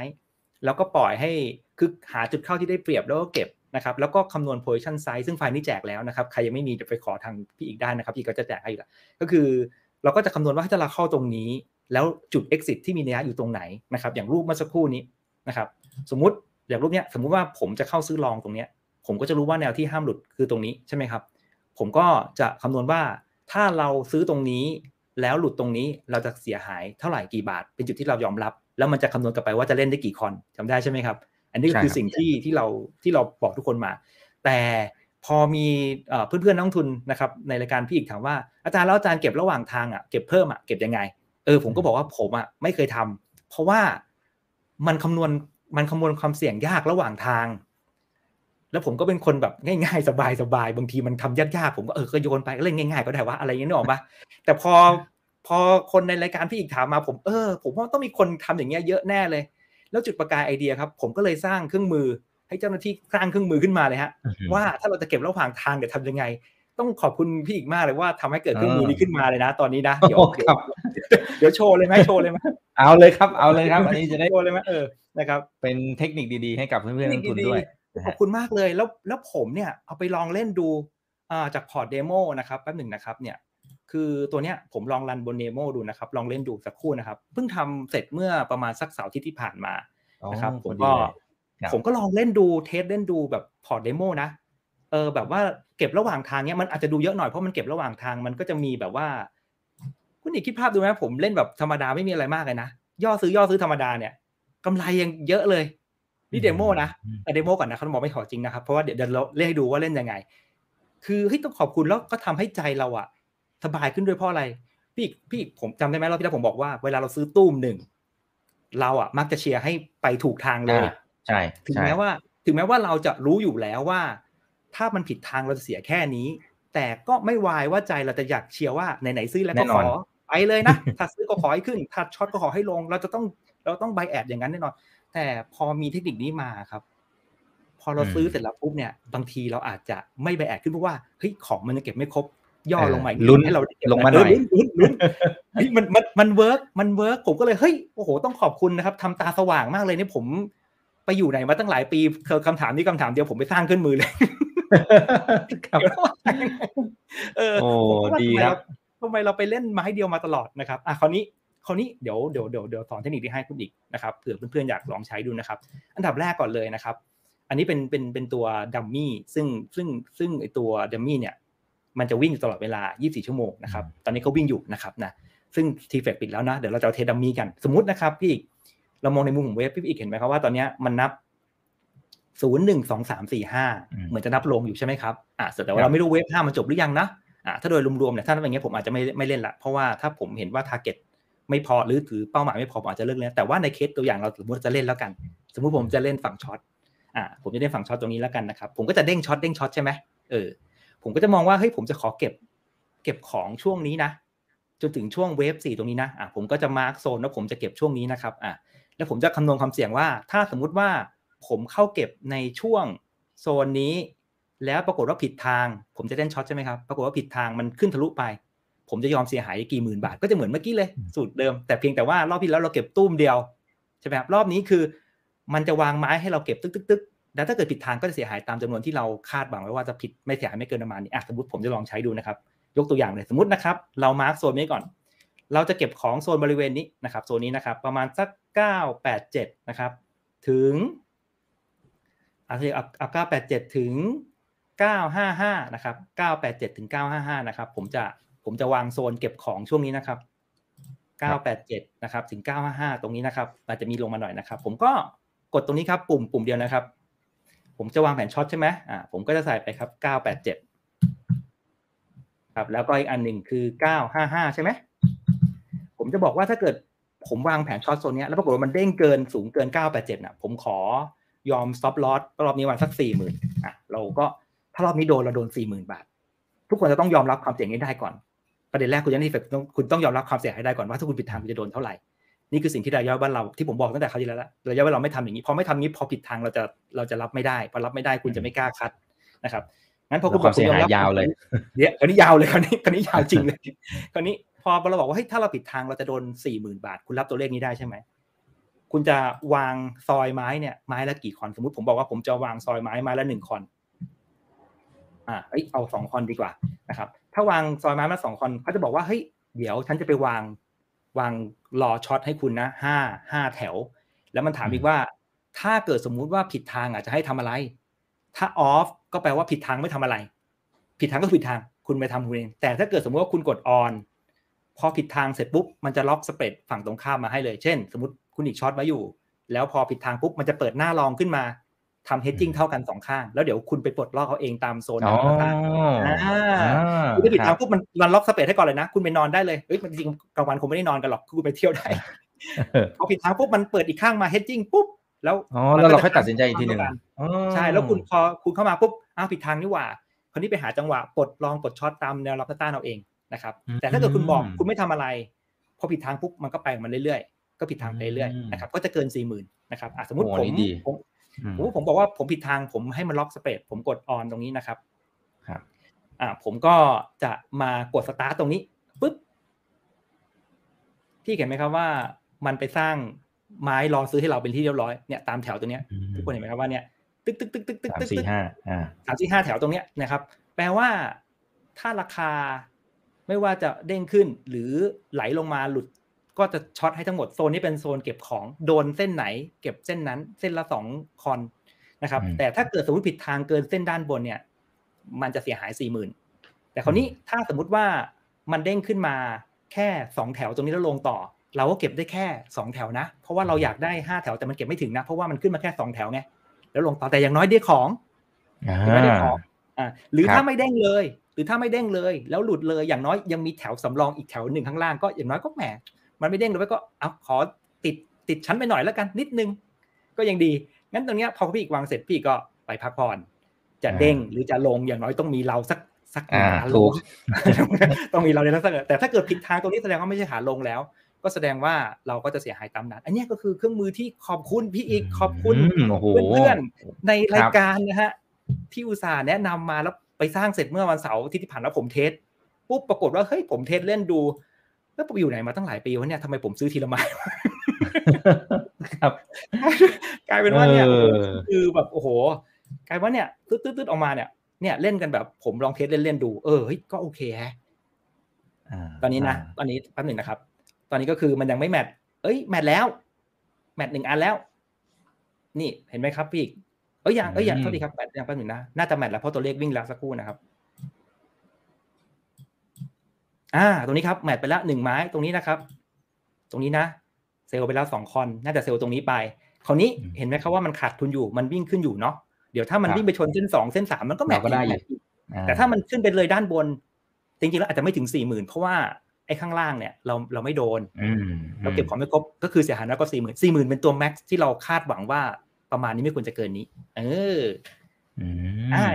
แล้วก็ปล่อยให้คือหาจุดเข้าที่ได้เปรียบแล้วก็เก็บนะครับแล้วก็คำนวณ position size ซึ่งไฟล์นี้แจกแล้วนะครับใครยังไม่มีจะไปขอทางพี่อีกได้นะครับพี่ก็จะแจกให้อีกละก็คือเราก็จะคำนวณว่าถ้าเราเข้าตรงนี้แล้วจุด exit ที่มีนัยยะอยู่ตรงไหนนะครับอย่างรูปเมื่อสักครู่นี้นะครับสมมุติอย่างรูปเนี้ยสมมุติว่าผมจะเข้าซื้อลองตรงเนี้ยผมก็จะรู้ว่าแนวที่ห้ามหลุดคือตรงนี้ใช่ไหมครับผมก็จะคำนวณว่าถ้าเราซื้อตรงนี้แล้วหลุดตรงนี้เราจะเสียหายเท่าไหร่กี่บาทเป็นจุดที่เรายอมรับแล้วมันจะคำนวณกลับไปว่าจะเล่นได้กี่คอนจำได้ใช่ไหมครับอันนี้คือสิ่งที่เราบอกทุกคนมาแต่พอมีเพื่อนๆนักลงทุนนะครับในรายการพี่อีกถามว่าอาจารย์แล้วอาจารย์เก็บระหว่างทางอ่ะเก็บเพิ่มอ่ะเก็บยังไงผมก็บอกว่าผมอ่ะไม่เคยทำเพราะว่ามันคำนวณความเสี่ยงยากระหว่างทาง แล้วผมก็เป็นคนแบบง่ายๆสบายๆบางทีมันทำยากๆผมก็ก็โยนไปเล่นง่ายๆก็ได้ว่าอะไรอย่างนี้นึกออกป่ะแต่พอคนในรายการพี่อีกถามมาผมผมว่าต้องมีคนทำอย่างเงี้ยเยอะแน่เลยแล้วจุดประกายไอเดียครับผมก็เลยสร้างเครื่องมือให้เจ้าหน้าที่สร้างเครื่องมือขึ้นมาเลยฮะ ว่าถ้าเราจะเก็บระหว่างทางจะทำยังไงต้องขอบคุณพี่อีกมากเลยว่าทำให้เกิดเครื่องมือนี้ขึ้นมาเลยนะตอนนี้นะเดี๋ยวโชว์เลยไหมเอาเลยครับอันนี้จะได้โชว์เลยไหมนะครับเป็นเทคนิคดีๆให้กับเพื่อนๆนักทุนด้วยขอบคุณมากเลยแล้วผมเนี่ยเอาไปลองเล่นดูจากพอร์ตเดโมนะครับแป๊บหนึ่งนะครับเนี่ยคือตัวเนี้ยผมลองรันบนเดโมดูนะครับลองเล่นดูสักครู่นะครับเพิ่งทำเสร็จเมื่อประมาณสักเสาร์อาทิตย์ที่ผ่านมานะครับผมก็ลองเล่นดูเทสเล่นดูแบบพอร์ตเดโมนะแบบว่าเก็บระหว่างทางเนี้ยมันอาจจะดูเยอะหน่อยเพราะมันเก็บระหว่างทางมันก็จะมีแบบว่าคุณอีกคิดภาพดูไหมผมเล่นแบบธรรมดาไม่มีอะไรมากเลยนะย่อซื้อธรรมดาเนี่ยกำไรยังเยอะเลยนี่เดโมนะเดโมก่อนนะเขาบอกไม่ขอจริงนะครับเพราะว่าเดี๋ยวเราเล่นให้ดูว่าเล่นยังไงคือต้องขอบคุณแล้วก็ทำให้ใจเราอะสบายขึ้นด้วยเพราะอะไรพี่ผมจำได้ไหมรอบที่แล้วผมบอกว่าเวลาเราซื้อตู้มหนึ่งเราอะมักจะเชียร์ให้ไปถูกทางเลยใช่ถึงแม้ว่าเราจะรู้อยู่แล้วว่าถ้ามันผิดทางเราจะเสียแค่นี้แต่ก็ไม่วายว่าใจเราจะอยากเชียร์ว่าไหนๆซื้อแล้วก็ขอไปเลยนะถ้าซื้อก็ขอให้ขึ้นถ้าช็อตก็ขอให้ลงเราจะต้อง buy at อย่างนั้นแน่นอนแต่พอมีเทคนิคนี้มาครับพอเราซื้อเสร็จแล้วปุ๊บเนี่ยบางทีเราอาจจะไม่ไปแอดขึ้นเพราะว่าเฮ้ยของมันยังเก็บไม่ครบย่อลงมาลุ้นให้เราลงมาหน่อยลุ้นมันเวิร์กผมก็เลยเฮ้ยโอ้โหต้องขอบคุณนะครับทำตาสว่างมากเลยนี่ผมไปอยู่ไหนมาตั้งหลายปีคำถามนี้คำถามเดียวผมไปสร้างขึ้นมือเลยครับโอ้ดีครับทำไมเราไปเล่นไม้เดียวมาตลอดนะครับคราวนี้เดี๋ยวสอนเทคนิคที่ให้คุณอีกนะครับเผื่อเพื่อนๆอยากลองใช้ดูนะครับอันดับแรกก่อนเลยนะครับอันนี้เป็นตัวดัมมี่ซึ่งไอตัวดัมมี่เนี่ยมันจะวิ่งอยู่ตลอดเวลา24ชั่วโมงนะครับตอนนี้เขาวิ่งอยู่นะครับนะซึ่ง TFEX ปิดแล้วนะเดี๋ยวเราจะเอาเทดัมมี่กันสมมุตินะครับพี่อีกเรามองในมุมของเวฟพี่อีกเห็นไหมครับว่าตอนนี้มันนับ0 1 2 3 4 5เหมือนจะนับลงอยู่ใช่ไหมครับแต่ว่าเราไม่รู้เวฟ5มันจบหรือยังนะถ้าโดยรวมๆเนี่ยถ้าเป็นอย่างเงี้ยผมอาจจะไม่เล่นละเพราะว่าถ้าผมเห็นว่า targetไม่พอหรือถือเป้าหมายไม่พออาจจะเลิกแล้วแต่ว่าในเคสตัวอย่างเราสมมติจะเล่นแล้วกันสมมติผมจะเล่นฝั่งช็อตผมจะเล่นฝั่งช็อตตรงนี้แล้วกันนะครับผมก็จะเด้งช็อตใช่ไหมผมก็จะมองว่าเฮ้ยผมจะขอเก็บของช่วงนี้นะจนถึงช่วงเวฟ4ตรงนี้นะผมก็จะมาร์คโซนแล้วผมจะเก็บช่วงนี้นะครับแล้วผมจะคำนวณความเสี่ยงว่าถ้าสมมติว่าผมเข้าเก็บในช่วงโซนนี้แล้วปรากฏว่าผิดทางผมจะเล่นช็อตใช่ไหมครับปรากฏว่าผิดทางมันขึ้นทะลุไปผมจะยอมเสียหายกี่หมื่นบาทก็จะเหมือนเมื่อกี้เลยสูตรเดิมแต่เพียงแต่ว่ารอบที่แล้วเราเก็บตุ้มเดียวใช่ไหมครับรอบนี้คือมันจะวางไม้ให้เราเก็บตึ๊กแล้วถ้าเกิดผิดทางก็จะเสียหายตามจำนวนที่เราคาดหวังไว้ว่าจะผิดไม่เสียหายไม่เกินประมาณนี้สมมติผมจะลองใช้ดูนะครับยกตัวอย่างเลยสมมตินะครับเรามาร์คโซนนี้ก่อนเราจะเก็บของโซนบริเวณนี้นะครับโซนนี้นะครับประมาณสัก987นะครับถึง987ถึง955นะครับ987ถึง955นะครับผมจะวางโซนเก็บของช่วงนี้นะครับ987นะครับถึง955ตรงนี้นะครับอาจจะมีลงมาหน่อยนะครับผมก็กดตรงนี้ครับปุ่มเดียวนะครับผมจะวางแผนช็อตใช่ไหมผมก็จะใส่ไปครับ987ครับแล้วก็อีกอันหนึ่งคือ955ใช่ไหมผมจะบอกว่าถ้าเกิดผมวางแผนช็อตโซนนี้แล้วปรากฏว่ามันเด้งเกินสูงเกิน987นะผมขอยอม stop loss รอบนี้วันสัก 40,000 เราก็ถ้ารอบนี้โดนเราโดน 40,000 บาททุกคนจะต้องยอมรับความเสี่ยงนี้ได้ก่อนประเด็นแรกคุณจะนี่คุณต้องยอมรับความเสี่ยงให้ได้ก่อนว่าถ้าคุณผิดทางคุณจะโดนเท่าไหร่นี่คือสิ่งที่ระยะบ้านเราที่ผมบอกตั้งแต่คราวที่แล้วละระยะบ้านเราไม่ทำอย่างนี้พอไม่ทำนี้พอผิดทางเราจะรับไม่ได้พอรับไม่ได้คุณจะไม่กล้าคัดนะครับงั้นพอคุณบอกคุณยอมรับยาวเลยเนี่ยคราวนี้ยาวเลยคราวนี้ยาวจริงเลยคราวนี้พอเราบอกว่าเฮ้ยถ้าเราผิดทางเราจะโดน 40,000 บาทคุณรับตัวเลขนี้ได้ใช่ไหมคุณจะวางซอยไม้เนี่ยไม้ละกี่คอนสมมติผมบอกว่าผมจะวางซอยไม้ละ1คอนเอา2คอนดีกว่านะครับถ้าวางซอยไม้มา2คอนเขาจะบอกว่าเฮ้ยเดี๋ยวฉันจะไปวางรอช็อตให้คุณนะ5แถวแล้วมันถามอีกว่าถ้าเกิดสมมุติว่าผิดทางอาจจะให้ทำอะไรถ้าออฟก็แปลว่าผิดทางไม่ทำอะไรผิดทางก็ผิดทางคุณไปทำคุณเองแต่ถ้าเกิดสมมุติว่าคุณกดออนพอผิดทางเสร็จปุ๊บมันจะล็อกสเปรดฝั่งตรงข้ามมาให้เลยเช่นสมมติคุณอีกช็อตไว้อยู่แล้วพอผิดทางปุ๊บมันจะเปิดหน้าลองขึ้นมาทำ hedging เท่ากัน2ข้างแล้วเดี๋ยวคุณไปปลดล็อกเขาเองตามโซนต่างๆคุณจะปิดทางปุ๊บมันล็อกสเปซให้ก่อนเลยนะคุณไปนอนได้เลยเฮ้ยจริงกลางวันคงไม่ได้นอนกันหรอกคุณไปเที่ยวได้พอปิดทางปุ๊บมันเปิดอีกข้างมา hedging ปุ๊บ แล้วแล้วเราค่อยตัดสินใจอีกทีนึงใช่แล้วคุณพอคุณเข้ามาปุ๊บอ้าวผิดทางนี่หว่าคราวนี้ไปหาจังหวะปลดลองปลดช็อตตามแนวรับต้านเอาเองนะครับแต่ถ้าเกิดคุณบอกคุณไม่ทำอะไรพอผิดทางปุ๊บมันก็ไปมันเรื่อยๆก็ผิดทางไปเรื่อยๆนะครับก็จะเกิน 40,000 นะครับสมมุติผมบอกว่าผมผิดทางผมให้มันล็อกสเปรดผมกดออนตรงนี้นะครับผมก็จะมากดสตาร์ทตรงนี้ปึ๊บพี่เห็นไหมครับว่ามันไปสร้างไม้รอซื้อให้เราเป็นที่เรียบร้อยเนี่ยตามแถวตัวเนี้ยทุกคนเห็นไหมครับว่าเนี่ยตึ๊กตึ๊กตึ๊กตึ๊กตึ๊กตึ๊กตึ๊ก3-4-5แถวตรงเนี้ยนะครับแปลว่าถ้าราคาไม่ว่าจะเด้งขึ้นหรือไหลลงมาหลุดก็จะช็อตให้ทั้งหมดโซนนี้เป็นโซนเก็บของโดนเส้นไหนเก็บเส้นนั้นเส้นละ2คอนนะครับแต่ถ้าเกิดสมมติผิดทางเกินเส้นด้านบนเนี่ยมันจะเสียหาย 40,000 แต่คราวนี้ถ้าสมมุติว่ามันเด้งขึ้นมาแค่2แถวตรงนี้แล้วลงต่อเราก็เก็บได้แค่2แถวนะเพราะว่าเราอยากได้5แถวแต่มันเก็บไม่ถึงนะเพราะว่ามันขึ้นมาแค่2แถวไงแล้วลงต่อแต่อย่างน้อยได้ของหรือถ้าไม่เด้งเลยแล้วหลุดเลยอย่างน้อยยังมีแถวสำรองอีกแถวหนึ่งข้างล่างก็อย่างน้อยก็แหมมันไม่เด้งเลยก็เอาขอติดชั้นไปหน่อยแล้วกันนิดนึงก็ยังดีงั้นตรงเนี้ยพอพี่อีกวางเสร็จพี่ก็ไปพักผ่อนจะเด้งหรือจะลงอย่างน้อยต้องมีเราสักขาลงต้องมีเราในลักษณะแต่ถ้าเกิดผิดทางตรงนี้แสดงว่าไม่ใช่ขาลงแล้วก็แสดงว่าเราก็จะเสียหายตามนั้นอันนี้ก็คือเครื่องมือที่ขอบคุณพี่อีกขอบคุณเพื่อนๆในรายการนะฮะที่อุตส่าห์แนะนำมาแล้วไปสร้างเสร็จเมื่อวันเสาร์ที่ผ่านแล้วผมเทสปุ๊บปรากฏว่าเฮ้ยผมเทสเล่นดูแล้วผมอยู่ไหนมาตั้งหลายปีวะเนี่ยทำไมผมซื้อทีละไม้ครับกลายเป็นว่าเนี่ยคือแบบโอ้โหกลายว่าเนี่ยตืดๆออกมาเนี่ยเล่นกันแบบผมลองเทสเล่นๆดูเฮ้ยก็โอเคฮะตอนนี้แป๊บนึงนะครับตอนนี้ก็คือมันยังไม่แมทแมทแล้วแมท1อันแล้วนี่เห็นไหมครับพี่อย่างเท่าที่ครับแมทอย่างแป๊บนึงนะน่าจะแมทแล้วเพราะตัวเลขวิ่งแล้วสักครู่นะครับตรงนี้ครับแมทไปแล้ว1ไม้ตรงนี้นะครับตรงนี้นะเซลไปแล้ว2คอนน่าจะเซลตรงนี้ไปคราวนี้เห็นไหมครับว่ามันขาดทุนอยู่มันวิ่งขึ้นอยู่เนาะเดี๋ยวถ้ามันวิ่งไปชนเส้น2เส้น3มันก็แมทก็ได้แต่ถ้ามันขึ้นไปเลยด้านบนจริงๆแล้วอาจจะไม่ถึง 40,000 เพราะว่าไอ้ข้างล่างเนี่ยเราไม่โดนเราเก็บของไม่ครบก็คือเสียหายแล้วก็ 40,000 เป็นตัวแม็กซ์ที่เราคาดหวังว่าประมาณนี้ไม่ควรจะเกินนี้อ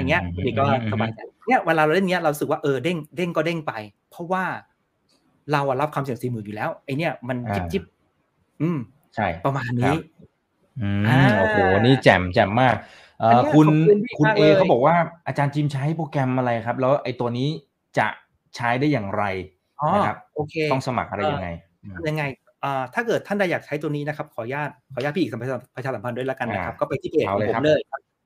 ย่างเงี้ยนี่ก็สบายใจเนี่ยเวลาเราเล่นเงี้ยเราสึกว่าเด้งก็เด้งไปเพราะว่าเรารับความเสี่ยง 40,000 อยู่แล้วไอ้เนี่ยมันจิ๊บๆใช่ประมาณนี้โอ้โหนี่แจ่มมากคุณเอเขาบอกว่าอาจารย์จิมใช้โปรแกรมอะไรครับแล้วไอ้ตัวนี้จะใช้ได้อย่างไรนะครับโอเคต้องสมัครอะไรยังไงถ้าเกิดท่านใดอยากใช้ตัวนี้นะครับขออนุญาตพี่อีกประชาสัมพันธ์ด้วยละกันนะครับก็ไปที่เพจของผมเลย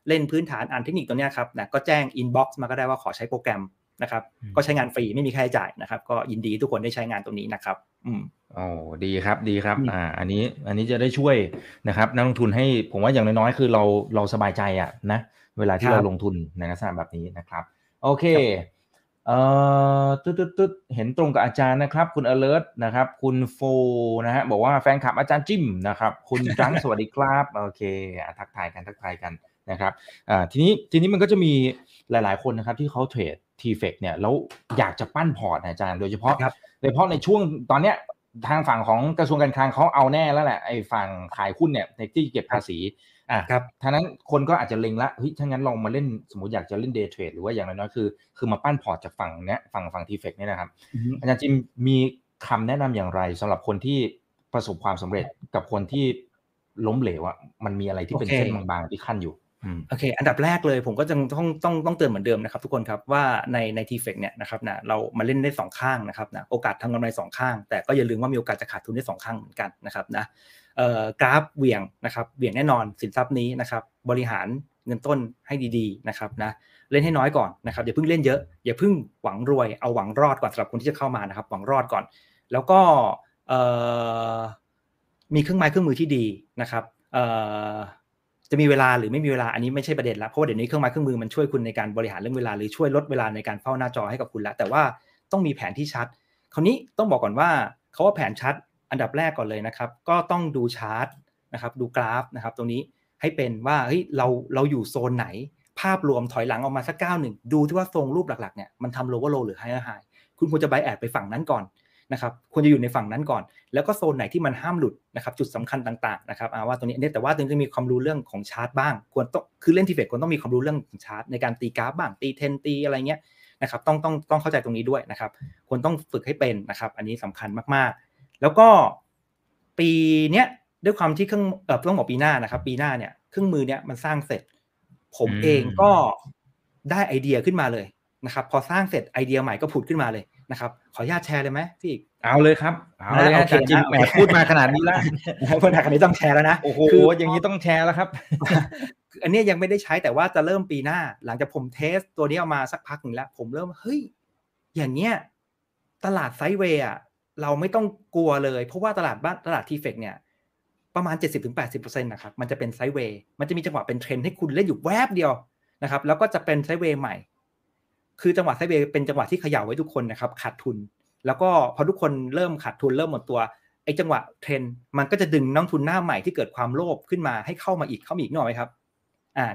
เล่นพื้นฐานอ่านเทคนิคตัวนี้ครับนะก็แจ้ง inbox มาก็ได้ว่าขอใช้โปรแกรมนะครับก็ใช้งานฟรีไม่มีค่าใช้จ่ายนะครับก็ยินดีทุกคนได้ใช้งานตัวนี้นะครับดีครับอันนี้จะได้ช่วยนะครับนักลงทุนให้ผมว่าอย่างน้อยๆคือเราสบายใจอ่ะนะเวลาที่เราลงทุนในลักษณะแบบนี้นะครับโอเคตึ๊ดเห็นตรงกับอาจารย์นะครับคุณ alert นะครับคุณโฟนะฮะบอกว่าแฟนคลับอาจารย์จิมนะครับคุณจังสวัสดีครับโอเคทักทายกันนะครับทีนี้มันก็จะมีหลายๆคนนะครับที่เขาเทรด TFEX เนี่ยแล้วอยากจะปั้นพอร์ตอาจารย์โดยเฉพาะในช่วงตอนเนี้ยทางฝั่งของกระทรวงการคลังเขาเอาแน่แล้วแหละไอ้ฝั่งขายหุ้นเนี่ยที่เก็บภาษีครับทางนั้นคนก็อาจจะเล็งละเฮ้ยถ้างั้นลองมาเล่นสมมุติอยากจะเล่น day trade หรือว่าอย่างน้อยๆคือมาปั้นพอร์ตจากฝั่งเนี้ยฝั่ง TFEX เนี่ยนะครับอาจารย์จิมมีคำแนะนำอย่างไรสำหรับคนที่ประสบความสำเร็จกับคนที่ล้มเหลวมันมีอะไรที่เป็นเส้นบางๆที่ขั้นอยู่โอเคอันดับแรกเลยผมก็จะต้องเตือนเหมือนเดิมนะครับทุกคนครับว่าใน TFEX เนี่ยนะครับนะเรามาเล่นได้2ข้างนะครับนะโอกาสทำกำไร2ข้างแต่ก็อย่าลืมว่ามีโอกาสจะขาดทุนได้2ข้างเหมือนกันนะครับนะกราฟเหวี่ยงนะครับเหวี่ยงแน่นอนสินทรัพย์นี้นะครับบริหารเงินต้นให้ดีๆนะครับนะเล่นให้น้อยก่อนนะครับอย่าเพิ่งเล่นเยอะอย่าเพิ่งหวังรวยเอาหวังรอดก่อนสำหรับคนที่จะเข้ามานะครับหวังรอดก่อนแล้วก็มีเครื่องไม้เครื่องมือที่ดีนะครับจะมีเวลาหรือไม่มีเวลาอันนี้ไม่ใช่ประเด็นละเพราะว่าเดี๋ยวนี้เครื่องไม้เครื่องมือมันช่วยคุณในการบริหารเรื่องเวลาหรือช่วยลดเวลาในการเฝ้าหน้าจอให้กับคุณละแต่ว่าต้องมีแผนที่ชัดคราวนี้ต้องบอกก่อนว่าเขาว่าแผนชัดอันดับแรกก่อนเลยนะครับก็ต้องดูชาร์ตนะครับดูกราฟนะครับตรงนี้ให้เป็นว่าเฮ้ยเราอยู่โซนไหนภาพรวมถอยหลังออกมาสักก้าวหนึ่งดูที่ว่าทรงรูปหลักๆเนี่ยมันทำ lower low หรือ higher high คุณควรจะ buy add ไปฝั่งนั้นก่อน นะครับควรจะอยู่ในฝั่งนั้นก่อนแล้วก็โซนไหนที่มันห้ามหลุดนะครับจุดสำคัญต่างๆนะครับว่าตรงนี้เนี่ยแต่ว่าตรงนี้จะมีความรู้เรื่องของชาร์ตบ้างควรต้องคือเล่นTFEXควรต้องมีความรู้เรื่องของชาร์ตในการตีกราฟบ้างตีเทนตีอะไรเงี้ยนะครับต้องเข้าใจตรงนี้ด้วยนะครับควรต้องฝึกให้เป็นนะครับอันนี้สำคัญมากๆแล้วก็ปีเนี้ยด้วยความที่เครื่องต้องบอกปีหน้านะครับปีหน้าเนี่ยเครื่องมือเนี่ยมันสร้างเสร็จผมเองก็ได้ไอเดียขึ้นมาเลยนะครับพอสร้างเสร็จไอเดียใหม่ก็ผุดขึ้นมาเลยนะครับขออนุญาตแชร์เลยไหมพี่เอาเลยครับเอาเลยอาจารย์จิมแหมพูดมาขนาดนี้แล้วพูดมาขนาดนี้ต้องแชร์แล้วนะโอ้โหอย่างนี้ต้องแชร์แล้วครับอันนี้ยังไม่ได้ใช้แต่ว่าจะเริ่มปีหน้าหลังจากผมเทสตัวนี้ออกมาสักพักหนึ่งแล้วผมเริ่มเฮ้ยอย่างเงี้ยตลาดไซด์เวย์เราไม่ต้องกลัวเลยเพราะว่าตลาดบ้านตลาดTFEXเนี่ยประมาณ 70-80% นะครับมันจะเป็นไซด์เวย์มันจะมีจังหวะเป็นเทรนด์ให้คุณเล่นอยู่แวบเดียวนะครับแล้วก็จะเป็นไซด์เวย์ใหม่คือจังหวะไซด์เวย์เป็นจังหวะที่เขย่าไว้ทุกคนนะครับขาดทุนแล้วก็พอทุกคนเริ่มขาดทุนเริ่มหมดตัวไอ้จังหวะเทรนด์มันก็จะดึงนักทุนหน้าใหม่ที่เกิดความโลภขึ้นมาให้เข้ามาอีกเข้ามาอีกหน่อยครั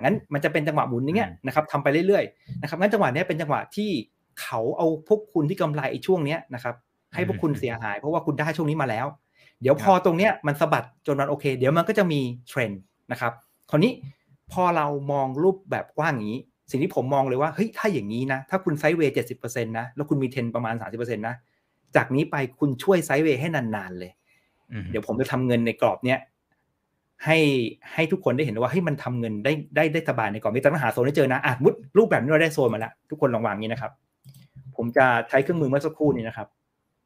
บงั้นมันจะเป็นจังหวะหมุนอย่างเงี้ยนะครับทำไปเรื่อยๆนะครับงั้นจังหวะนี้เป็นจังหวะที่เขาเอาพวกคุณที่กำไรไอ้ช่วงนี้นะครับให้พวกคุณเสียหายเพราะว่าคุณได้ช่วงนี้มาแล้วเดี๋ยวพอตรงเนี้ยมันสะบัดจนมันโอเคเดี๋ยวมันก็จะมีเทรนด์นะครับคราวนี้พอเรามองรูปแบบกว้างอย่างนี้สิ่งที่ผมมองเลยว่าเฮ้ยถ้าอย่างนี้นะถ้าคุณไซด์เวย์ 70% นะแล้วคุณมีเทรนด์ประมาณ 30% นะจากนี้ไปคุณช่วยไซด์เวย์ให้นานๆเลยเดี๋ยวผมจะทำเงินในกรอบเนี้ยให้ทุกคนได้เห็นว่าเฮ้ยมันทำเงินได้สบายในกรอบนี้แต่ต้องหาโซนให้เจอนะมุดรูปแบบนี้เราได้โซนมาแล้วทุกคนลองวางนี้นะครับผมจะใช้เครื่องมือเมื่อสักครู่นี้นะครับ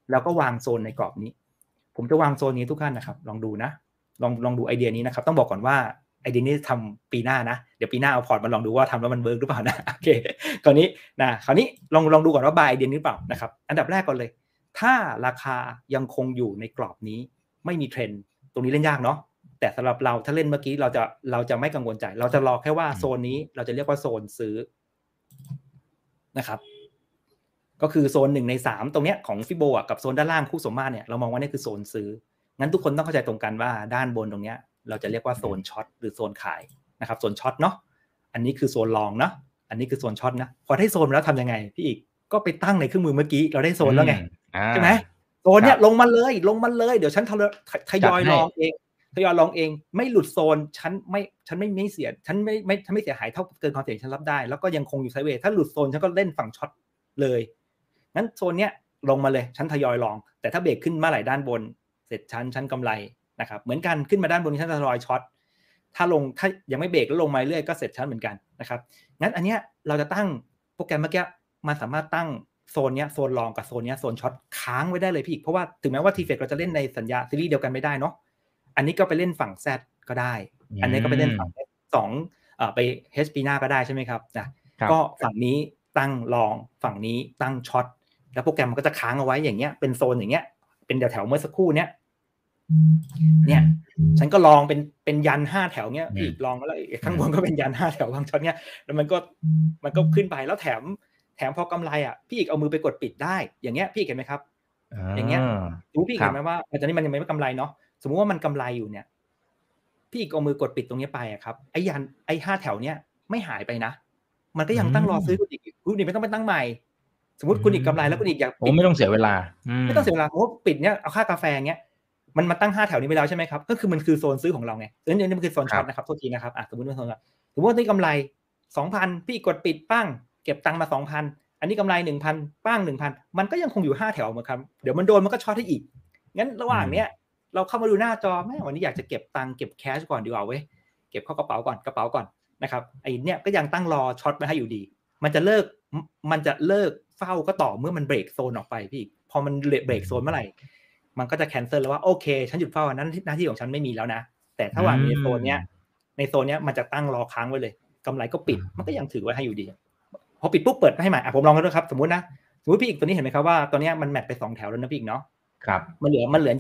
แล้วก็วางโซนในกรอบนี้ผมจะวางโซนนี้ทุกท่านนะครับลองดูนะลองดูไอเดียนี้นะครับต้องบอกก่อนว่าไอเดียนี้ทำปีหน้านะเดี๋ยวปีหน้าเอาพอร์ตมาลองดูว่าทำแล้วมันเวิร์กหรือเปล่านะโอเคคราวนี้ลองดูก่อนว่าบายไอเดียนี้หรือเปล่านะครับอันดับแรกก่อนเลยถ้าราคายังคงอยู่ในกรอบนี้ไม่มีเทรนด์ตรงนี้เล่นยากเนาะแต่สำหรับเราถ้าเล่นเมื่อกี้เราจะไม่กังวลใจเราจะรอแค่ว่าโซนนี้เราจะเรียกว่าโซนซื้อนะครับก็คือโซน1ใน3ตรงเนี้ยของฟิโบกับโซนด้านล่างคู่สมมาตรเนี่ยเรามองว่านี่คือโซนซื้องั้นทุกคนต้องเข้าใจตรงกันว่าด้านบนตรงเนี้ยเราจะเรียกว่าโซนช็อตหรือโซนขายนะครับโซนช็อตเนาะอันนี้คือโซนลองเนาะอันนี้คือโซนช็อตนะพอได้โซนแล้วทำยังไงพี่อีกก็ไปตั้งในเครื่องมือเมื่อกี้เราได้โซนแล้วไงใช่ไหมโซนเนี้ยลงมาเลยเดี๋ยวฉันทยอยลองเองไม่หลุดโซนฉันไม่เสียหายเท่าเกินความเสี่ยงฉันรับได้แล้วก็ยังคงอยู่ไซด์เวย์ถ้าหลุดโซนฉันก็เล่นฝั่งช็อตเลยงั้นโซนเนี้ยลงมาเลยฉันทยอยลองแต่ถ้าเบรกขึ้นมาหลายด้านบนเสร็จชั้นกำไรนะครับเหมือนกันขึ้นมาด้านบนชั้นทยอยช็อตถ้ายังไม่เบรกแล้วลงมาเรื่อยก็เสร็จชั้นเหมือนกันนะครับงั้นอันเนี้ยเราจะตั้งโปรแกรมเมื่อกี้มันสามารถตั้งโซนเนี้ยโซนลองกับโซนเนี้ยโซนช็อตค้างไว้ได้เลยพี่เพราะว่าถึงแม้ว่าTFEXเราจะเล่นในสัญญาซีรีส์เดียวกันไม่ได้เนาะอันนี้ก็ไปเล่นฝั่ง Z ก็ได้อันนี้ก็ไปเล่นฝั่ง S2 ไป HP หน้าก็ได้ใช่มั้ยครับนะก็ฝั่งนี้ตั้งลองฝั่งนี้ตั้งช็อตแล้วโปรแกรมมันก็จะค้างเอาไว้อย่างเงี้ยเป็นโซนอย่างเงี้ยเป็นแถวๆเมื่อสักครู่เนี่ยฉันก็ลองเป็นยัน5แถวเงี้ยอีกลองแล้วข้างบนก็เป็นยัน5แถวบางช็อตเงี้ยแล้วมันก็ขึ้นไปแล้วแถมพอกำไรพี่อีกเอามือไปกดปิดได้อย่างเงี้ยพี่เห็นไหมครับอย่างเงี้ยรู้พี่เห็นไหมว่าตอนนี้มันยังไม่กำไรเนาะสมมุติว่ามันกำไรอยู่เนี่ยพี่อีกเอามือกดปิดตรงนี้ไปครับไอ้5แถวเนี้ยไม่หายไปนะมันก็ยังตั้งรอซื้อคุณอีกคุณอีกไม่ต้องไปตั้งใหม่สมมติคุณอีกกำไรแล้วคุณอีกอยากผมไม่ต้องเสียเวลาเพราะปิดเนี่ยเอาค่ากาแฟเงี้ยมันตั้ง5แถวนี้ไปแล้วใช่ไหมครับก็คือมันคือโซนซื้อของเราไงซึ่งนี่มันคือโซนช็อตนะครับโทษทีนะครับสมมติว่าโซนสมมติว่านี่กำไร 2,000 พี่กดปิดปั้งเก็บตังค์มา 2,000 อันนี้กำไร 1,000 ปั้ง 1,000 มันก็ยังคงอยู่5แถวเหมือนกันเดี๋ยวมันโดนมันก็ช็อตให้อีกงั้นระหว่างเนี้ยเราเข้ามาดูหน้าจอแม่วันนี้อยากจะเก็บตังค์เก็บแคชก่อนดีกว่าเว้ยเก็บเข้ากระเป๋าก่อนนะครับไอ้เนี่ยก็ยังตั้งรอช็อตมาให้อยู่ดีมันจะเลิกเฝ้าก็ต่อเมื่อมันเบรกโซนออกไปพี่พอมันเบรกโซนเมื่อไหร่มันก็จะแคนเซิลแล้วว่าโอเคฉันหยุดเฝ้านั้นหน้าที่ของฉันไม่มีแล้วนะแต่ถ้าว่าในโซนเนี้ยมันจะตั้งรอค้างไว้เลยกำไรก็ปิดมันก็ยังถือไว้ให้อยู่ดีพอปิดปุ๊บเปิดให้ใหม่ผมลองกันด้วยครับสมมติพี่อีกตัวนี้เห็นไหมครับว่าตอนนี้มันแมทไป2แถวแล้วนะพี่อีกเนาะครับมันเหลื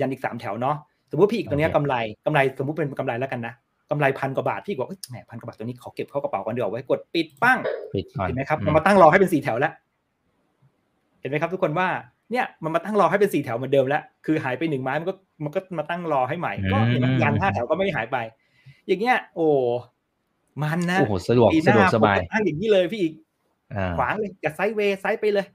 อยันอีก3แถวเนาะสมมติพี่อีกตัวนี้กำไรสมมติเป็นกำไรแล้วกันนะกำไร1,000 กว่าบาทพี่บอกแหม1,000 กว่าบาทตัวนี้ขอเก็บเข้ากระเป๋าก่อนเดี๋ยวไว้กดปิดปั้งเห็นไหมครับมันมาตั้งรอให้เป็น4แถวแล้วเห็นไหมครับทุกคนว่าเนี่ยมันมาตั้งรอให้เป็น4แถวเหมือนเดิมแล้วคือหายไป1ไม้มันก็มาตั้งรอให้ใหม่ก็เห็นมันยัน5แถวก็ไม่หายไปอย่างเงี้ยโอ้มันนะโอ้โหสะดวกสบายตั้งอย่างนี้เลยพี่อีกขวางเลยอย่าไซด์เวย์ไซด์ไปเลย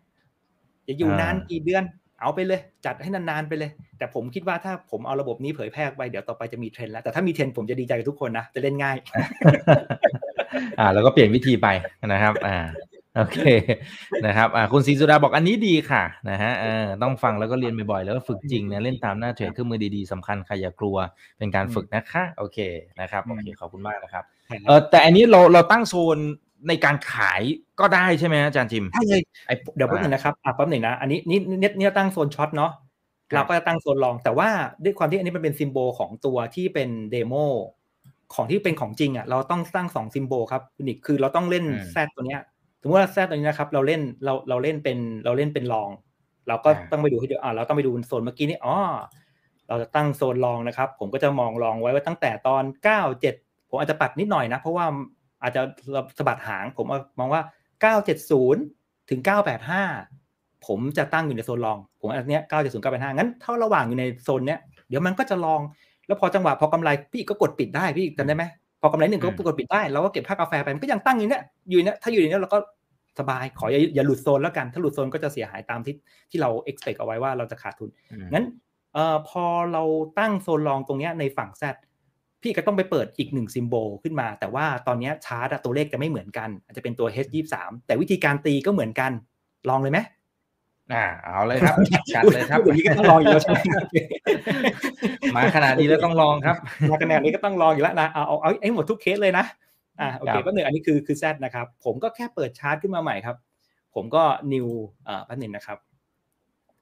อย่าอยู่นานกี่เดือน เอาไปเลยจัดให้นานๆไปเลยแต่ผมคิดว่าถ้าผมเอาระบบนี้เผยแพร่ไปเดี๋ยวต่อไปจะมีเทรนด์แล้วแต่ถ้ามีเทรนด์ผมจะดีใจกับทุกคนนะจะเล่นง่ายแล้วก็เปลี่ยนวิธีไปนะครับโอเคนะครับคุณศรีสุดาบอกอันนี้ดีค่ะนะฮะต้องฟังแล้วก็เรียนบ่อยๆแล้วก็ฝึกจริงนะเล่นตามหน้าเทรดเครื่องมือดีๆสำคัญใครอย่ากลัวเป็นการฝึกนะคะโอเคนะครับโอเคขอบคุณมากนะครับแต่อันนี้เราตั้งโซนในการขายก็ได้ใช่ไหมอาจารย์จิมใช่เลยเดี๋ยวแป๊บหนึ่งนะครับแป๊บหนึ่งนะอันนี้นี่ตั้งโซนช็อตเนาะเราก็จะตั้งโซนลองแต่ว่าด้วยความที่อันนี้มันเป็นซิมโบลของตัวที่เป็นเดโมของที่เป็นของจริงอ่ะเราต้องตั้ง2ซิมโบลครับคุณนิกคือเราต้องเล่นแซดตัวเนี้ยสมมติว่าแซดตัวนี้นะครับเราเล่นเป็นลองเราก็ต้องไปดูให้เดี๋ยวเราต้องไปดูโซนเมื่อกี้นี่เราจะตั้งโซนลองนะครับผมก็จะมองลองไว้ว่าตั้งแต่ตอน9-7ผมอาจจะปัดนิดหน่อยนะเพราะว่าอาจจะสะบัดหางผมมองว่า970ถึง985ผมจะตั้งอยู่ในโซนลองผมอันเนี้ย970 985งั้นเท่าระหว่างอยู่ในโซนเนี้ยเดี๋ยวมันก็จะลองแล้วพอจังหวะพอกำไรพี่ก็กดปิดได้พี่จำได้ไหมพอกำไรหนึ่งก็กดปิดได้เราก็เก็บค่ากาแฟไปมันก็ยังตั้งอยู่เนี้ยถ้าอยู่ในนี้เราก็สบายขออย่าหลุดโซนแล้วกันถ้าหลุดโซนก็จะเสียหายตามที่เรา expect เอาไว้ว่าเราจะขาดทุนงั้นพอเราตั้งโซนลองตรงเนี้ยในฝั่งแซดพี่ก็ต้องไปเปิดอีก1ซิมโบลขึ้นมาแต่ว่าตอนนี้ชาร์ตตัวเลขจะไม่เหมือนกันอาจจะเป็นตัว H23 แต่วิธีการตีก็เหมือนกันลองเลยไหมเอาเลยครับจัดเลยครับวันนี้ก็ต้องลองอยู่แล้วใช่ไหมมาขนาดนี้แล้วต้องลองครับมาขนาดนี้ก็ต้องลองอยู่แล้วนะเอาไอ้หมดทุกเคสเลยนะโอเคก็หนึ่งอันนี้คือแซดนะครับผมก็แค่เปิดชาร์ตขึ้นมาใหม่ครับผมก็นิวแป๊บนึงนะครับ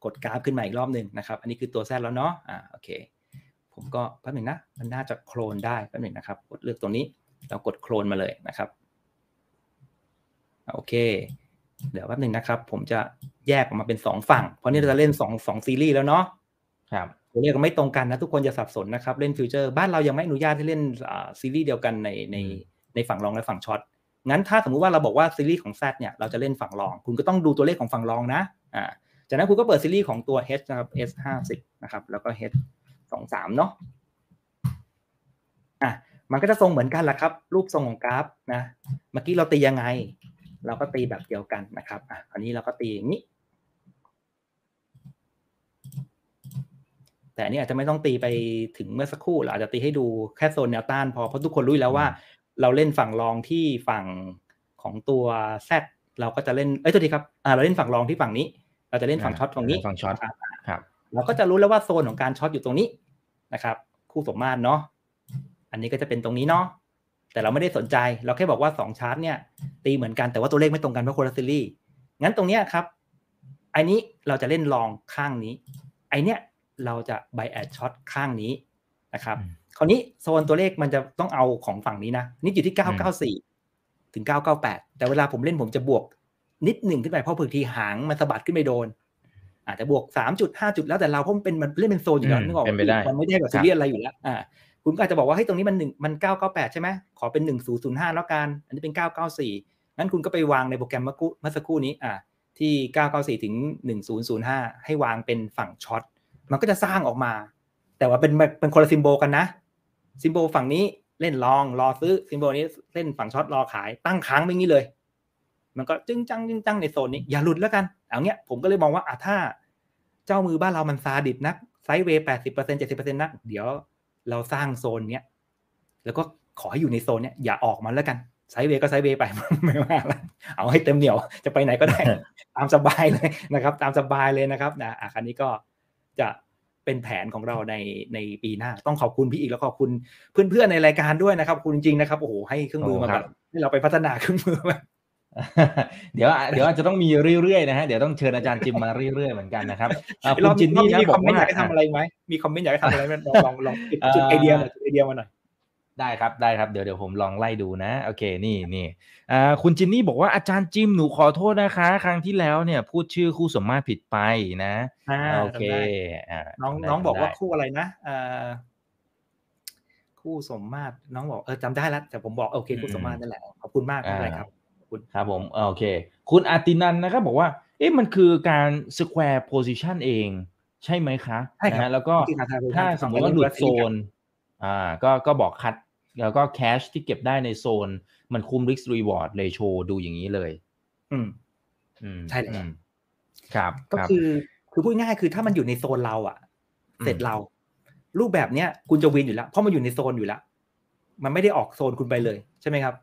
กดกราฟขึ้นมาอีกรอบนึงนะครับอันนี้คือตัวแซดแล้วเนาะโอเคผมก็แป๊บหนึ่งนะมันน่าจะโคลนได้แป๊บหนึ่งนะครับกดเลือกตรงนี้เรากดโคลนมาเลยนะครับโอเคเดี๋ยวแป๊บหนึ่งนะครับผมจะแยกออกมาเป็น2ฝั่งเพราะนี่เราจะเล่น2ซีรีส์แล้วเนาะครับตัวเลขก็ไม่ตรงกันนะทุกคนจะสับสนนะครับเล่นฟิวเจอร์บ้านเรายังไม่อนุญาตให้เล่นซีรีส์เดียวกันในฝั่งรองและฝั่งช็อตงั้นถ้าสมมุติว่าเราบอกว่าซีรีส์ของ Z เนี่ยเราจะเล่นฝั่งรองคุณก็ต้องดูตัวเลขของฝั่งรองนะจากนั้นคุณก็เปิดซีรีส์ของตัว H นะครับ S50 นะครับแล้วก็ H2-3 เนาะมันก็จะทรงเหมือนกันแหละครับรูปทรงของกราฟนะเมื่อกี้เราตียังไงเราก็ตีแบบเดียวกันนะครับคราวนี้เราก็ตีอย่างนี้แต่อันนี้อาจจะไม่ต้องตีไปถึงเมื่อสักครู่เราอาจจะตีให้ดูแค่โซนแนวต้านพอเพราะทุกคนรู้แล้วว่าเราเล่นฝั่งรองที่ฝั่งของตัว Z เราก็จะเล่นตัวนี้ครับเราเล่นฝั่งรองที่ฝั่งนี้เราจะเล่นฝั่งช็อตตรงนี้ฝั่งช็อตครับเราก็จะรู้แล้วว่าโซนของการช็อตอยู่ตรงนี้นะครับคู่สมมาตรเนาะอันนี้ก็จะเป็นตรงนี้เนาะแต่เราไม่ได้สนใจเราแค่บอกว่า2ชาร์ตเนี่ยตีเหมือนกันแต่ว่าตัวเลขไม่ตรงกันเพราะคนละซีรีส์งั้นตรงเนี้ยครับไอ้นี้เราจะเล่นลองข้างนี้ไอ้เนี้ยเราจะไบแอดช็อตข้างนี้นะครับคราวนี้โซนตัวเลขมันจะต้องเอาของฝั่งนี้นะนี่อยู่ที่994ถึง998แต่เวลาผมเล่นผมจะบวกนิดหนึ่งขึ้นไปเพราะบางทีหางมันสะบัดขึ้นไปโดนอาจจะบวก 3.5 จุดแล้วแต่เราเพราะมันเล่นเป็นโซนอยู่แล้วนึกออกมันไม่ได้แบบซีเรียสอะไรอยู่แล้วคุณก็อาจจะบอกว่าเฮ้ยตรงนี้มัน998ใช่ไหมขอเป็น1005แล้วกันอันนี้เป็น994งั้นคุณก็ไปวางในโปรแกรมเมื่อสักครู่นี้ที่994ถึง1005ให้วางเป็นฝั่งช็อตมันก็จะสร้างออกมาแต่ว่าเป็นคนละซิมโบลกันนะซิมโบลฝั่งนี้เล่นลองรอซื้อซิมโบลนี้เล่นฝั่งช็อตรอขายตั้งค้างไปงี้เลยมันก็จึ้งจังในโซนนี้อย่าหลุดแล้วกันเอาเงี้ยผมก็เลยมองว่าถ้าเจ้ามือบ้านเรามันซาดิสนักไซด์เวย์ 80% 70% นักเดี๋ยวเราสร้างโซนเนี้ยแล้วก็ขอให้อยู่ในโซนเนี้ยอย่าออกมาแล้วกันไซด์เวย์ก็ไซด์เวย์ไปไม่ว่าละเอาให้เต็มเหนียวจะไปไหนก็ได้ ตามสบายเลยนะครับตามสบายเลยนะครับนะคราวนี้ก็จะเป็นแผนของเราในปีหน้าต้องขอบคุณพี่อีกแล้วขอบคุณเพื่อนๆในรายการด้วยนะครับคุณจริงๆนะครับโอ้โหให้เครื่องมือมาแบบให้เราไปพัฒนาเครื่องมือมาเดี๋ยวอาจจะต้องมีเรื่อยๆนะฮะเดี๋ยวต้องเชิญอาจารย์จิมมาเรื่อยๆเหมือนกันนะครับคุณจินนี่นะบอกว่าอยากทำอะไรไหมมีคอมเมนต์อยากทำอะไรไหมลองจุดไอเดียมาหน่อยได้ครับเดี๋ยวผมลองไล่ดูนะโอเคนี่คุณจินนี่บอกว่าอาจารย์จิมหนูขอโทษนะคะครั้งที่แล้วเนี่ยพูดชื่อคู่สมมาตรผิดไปนะโอเคน้องบอกว่าคู่อะไรนะคู่สมมาตรน้องบอกจำได้แล้วแต่ผมบอกโอเคคู่สมมาตรนั่นแหละขอบคุณมากเลยครับครับผมโอเคคุณอาตินันนะครับบอกว่ามันคือการ square position เองใช่ไหมคะใช่ครับแล้วก็ถ้าสมมติว่าหลุดโซนก็บอกคัดแล้วก็แคชที่เก็บได้ในโซนมันคุ้ม risk reward ratio ดูอย่างนี้เลยใช่เลยครับก็คือ คือพูดง่ายคือถ้ามันอยู่ในโซนเราอ่ะเสร็จเรารูปแบบเนี้ยคุณจะวินอยู่แล้วเพราะมันอยู่ในโซนอยู่แล้วมันไม่ได้ออกโซนคุณไปเลยใช่ไหมครับ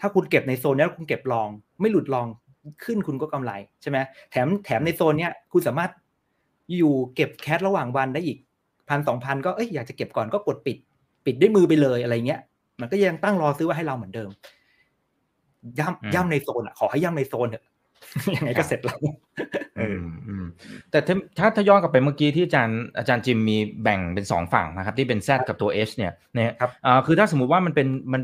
ถ้าคุณเก็บในโซนนี้คุณเก็บลองไม่หลุดลองขึ้นคุณก็กำไรใช่ไหมแถมในโซนเนี้ยคุณสามารถอยู่เก็บแคชระหว่างวันได้อีก 1,000-2,000 ก็อยากจะเก็บก่อนก็กดปิดด้วยมือไปเลยอะไรเงี้ยมันก็ยังตั้งรอซื้อไว้ให้เราเหมือนเดิมย่ำในโซนอ่ะขอให้ย่ำในโซนเถอะยังไงก็เสร็จแล้วแต่ถ้าย้อนกลับไปเมื่อกี้ที่อาจารย์จิมมีแบ่งเป็น2ฝั่งนะครับที่เป็น Z กับตัว H เนี่ยนะครับคือถ้าสมมุติว่ามันเ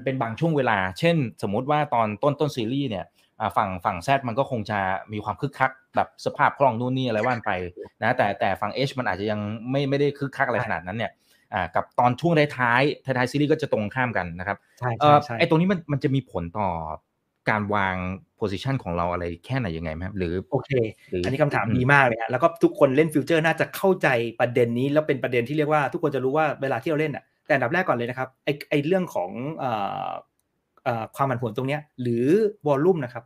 ป็นบางช่วงเวลาเช่นสมมุติว่าตอนต้นซีรีส์เนี่ยฝั่ง Z มันก็คงจะมีความคึกคักแบบสภาพคล่องนู่นนี่อะไรว่านไปนะแต่ฝั่ง H มันอาจจะยังไม่ได้คึกคักอะไรขนาดนั้นเนี่ยกับตอนช่วงท้ายซีรีส์ก็จะตรงข้ามกันนะครับใช่ไอ้ตรงนี้มันจะมีผลต่อการวาง position ของเราอะไรแค่ไหนยังไงมั้ยหรือโอเคอันนี้คำถามดีมากเลยฮะแล้วก็ทุกคนเล่นฟิวเจอร์น่าจะเข้าใจประเด็นนี้แล้วเป็นประเด็นที่เรียกว่าทุกคนจะรู้ว่าเวลาที่เราเล่นอ่ะแต่อันดับแรกก่อนเลยนะครับไอเรื่องของความผันผวนตรงเนี้ยหรือวอลลุ่มนะครับ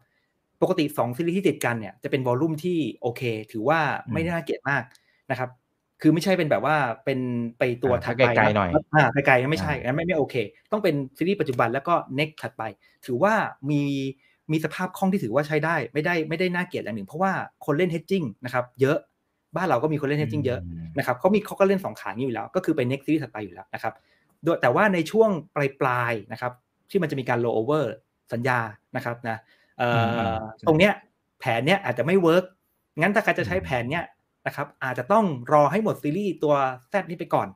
ปกติ2ซีรีส์ที่ติดกันเนี่ยจะเป็นวอลลุ่มที่โอเคถือว่าไม่น่าเกลียดมากนะครับคือไม่ใช่เป็นแบบว่าเป็นไปตัวถัดไปไกลๆหน่อยไกลๆไม่ใช่งั้นไม่โอเคต้องเป็นซีรีส์ปัจจุบันแล้วก็เน็กถัดไปถือว่ามีสภาพคล่องที่ถือว่าใช้ได้ไม่ได้น่าเกลียดอย่างหนึ่งเพราะว่าคนเล่น hedging นะครับเยอะบ้านเราก็มีคนเล่น hedging เยอะนะครับเขาก็เล่น2ขาอยู่แล้วก็คือไป next series ถัดไปอยู่แล้วนะครับแต่ว่าในช่วงปลายๆนะครับที่มันจะมีการ roll over สัญญานะครับนะตรงเนี้ยแผนเนี้ยอาจจะไม่ work งั้นถ้าใครจะใช้แผนเนี้ยนะครับอาจจะต้องรอให้หมดซีรีส์ตัว Z นี้ไปก่อน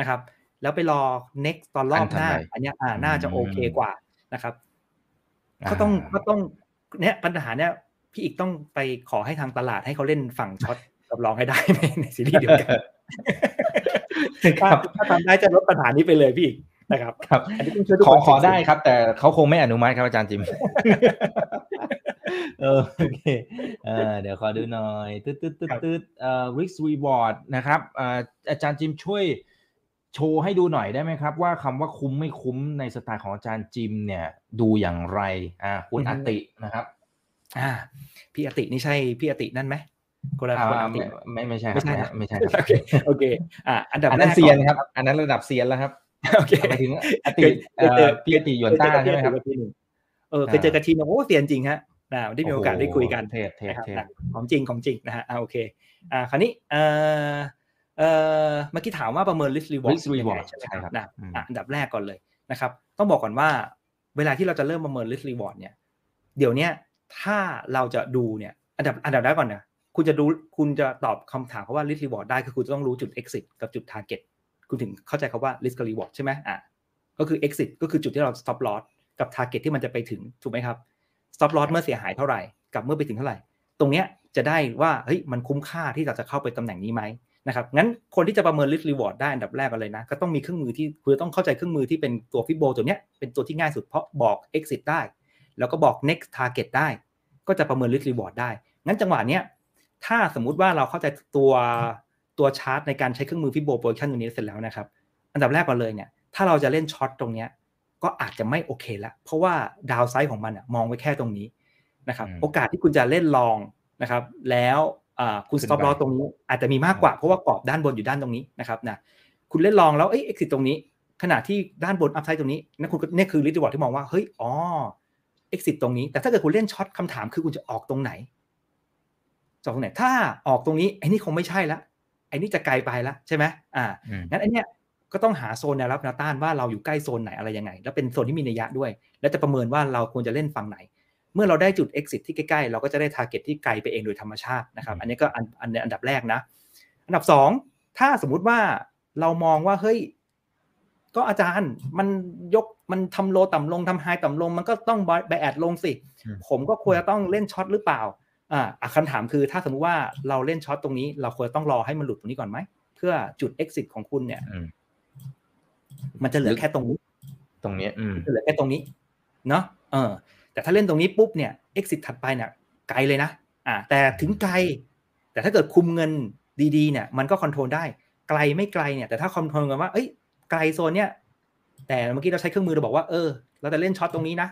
นะครับแล้วไปรอ next ตอนรอบหน้าอันนี้น่าจะโอเคกว่านะครับก็ต้องเนี่ยปัญหาเนี่ยพี่อีกต้องไปขอให้ทางตลาดให้เขาเล่นฝั่งช็อตกับลองให้ได้ในซีรีส์เดียวกันถ้าทำได้จะลดปัญหานี้ไปเลยพี่อีกนะครับอันนี้ต้องช่วยทุกคนขอได้ครับแต่เขาคงไม่อนุมัติครับอาจารย์จิมโอเคเดี๋ยวขอดูหน่อยตึ๊ดrisk reward นะครับอาจารย์จิมช่วยโชว์ให้ดูหน่อยได้ไหมครับว่าคำว่าคุ้มไม่คุ้มในสไตล์ของอาจารย์จิมเนี่ยดูอย่างไรคุณอตินะครับพี่อตินี่ใช่พี่อตินั่นไหมคนละคนไม่ใช่ครับไม่ใช่ครับโอเคอันดับแรกเซียนครับอันนั้นระดับเซียนแล้วครับโอเคไปถึงอติพี่อติหยวนต้าใช่ไหมครับเคยเจอกระทิงโอ้เซียนจริงฮะได้มีโอกาสได้คุยกันเทศของจริงนะฮะโอเคคราวนี้เมื่อกี้ถามว่าประเมิน risk reward ใช่ไหมครับนะอันดับแรกก่อนเลยนะครับต้องบอกก่อนว่าเวลาที่เราจะเริ่มประเมิน risk reward เนี่ยเดี๋ยวนี้ถ้าเราจะดูเนี่ยอันดับแรกก่อนนะคุณจะตอบคำถามเขาว่า risk reward ได้คือคุณจะต้องรู้จุด exit กับจุด target คุณถึงเข้าใจคำว่า risk reward ใช่ไหมก็คือ exit ก็คือจุดที่เรา stop loss กับ target ที่มันจะไปถึงถูกไหมครับ stop loss เมื่อเสียหายเท่าไหร่กับเมื่อไปถึงเท่าไหร่ตรงเนี้ยจะได้ว่าเฮ้ยมันคุ้มค่าที่เราจะเข้าไปตำแหน่งนี้ไหมนะครับงั้นคนที่จะประเมิน risk reward ได้อันดับแรกกันเลยนะก็ต้องมีเครื่องมือที่คุณต้องเข้าใจเครื่องมือที่เป็นตัว Fibo ตัวเนี้ยเป็นตัวที่ง่ายสุดเพราะบอก exit ได้แล้วก็บอก next target ได้ก็จะประเมิน risk reward ได้งั้นจังหวะเนี้ยถ้าสมมุติว่าเราเข้าใจตัวชาร์ตในการใช้เครื่องมือ Fibo projection ตรงนี้เสร็จแล้วนะครับอันดับแรกก่อนเลยเนี่ยถ้าเราจะเล่นช็อตตรงเนี้ยก็อาจจะไม่โอเคละเพราะว่า downside ของมันน่ะมองไว้แค่ตรงนี้นะครับโอกาสที่คุณจะเล่นลองนะครับแล้วคุณ stop loss ตรงนี้อาจจะมีมากกว่าเพราะว่ากรอบด้านบนอยู่ด้านตรงนี้นะครับนะคุณเล่นลองแล้วexit ตรงนี้ขณะที่ด้านบน upside ตรงนี้นั่นคุณนี่คือ risk reward ที่มองว่าเฮ้ยexit ตรงนี้แต่ถ้าเกิดคุณเล่นช็อตคำถามคือคุณจะออกตรงไหนถ้าออกตรงนี้ไอ้นี่คงไม่ใช่ละไอ้นี่จะไกลไปละใช่ไหมงั้นไอ้นี่ก็ต้องหาโซนแนวรับแนวต้านว่าเราอยู่ใกล้โซนไหนอะไรยังไงแล้วเป็นโซนที่มีนัยยะด้วยแล้วจะประเมินว่าเราควรจะเล่นฝั่งไหนเมื่อเราได้จุด exit ที่ใกล้ๆเราก็จะได้ target ที่ไกลไปเองโดยธรรมชาตินะครับอันนี้ก็อันดับแรกนะอันดับ2ถ้าสมมุติว่าเรามองว่าเฮ้ยก็อาจารย์มันทำโลต่ำลงทำไฮต่ำลงมันก็ต้องไปแอดลงสิผมก็ควรจะต้องเล่นช็อตหรือเปล่าคำถามคือถ้าสมมุติว่าเราเล่นช็อตตรงนี้เราควรต้องรอให้มันหลุดตรงนี้ก่อนไหมเพื่อจุด exit ของคุณเนี่ยมันจะเหลือแค่ตรงนี้เหลือแค่ตรงนี้เนาะแต่ถ้าเล่นตรงนี้ปุ๊บเนี่ย exit ถัดไปเนี่ยไกลเลยนะแต่ถึงไกลแต่ถ้าเกิดคุมเงินดีๆเนี่ยมันก็คอนโทรลได้ไกลไม่ไกลเนี่ยแต่ถ้าคอนโทรลกันว่าเอ้ยไกลโซนเนี่ยแต่เมื่อกี้เราใช้เครื่องมือเราบอกว่าเราจะเล่นช็อตตรงนี้นะ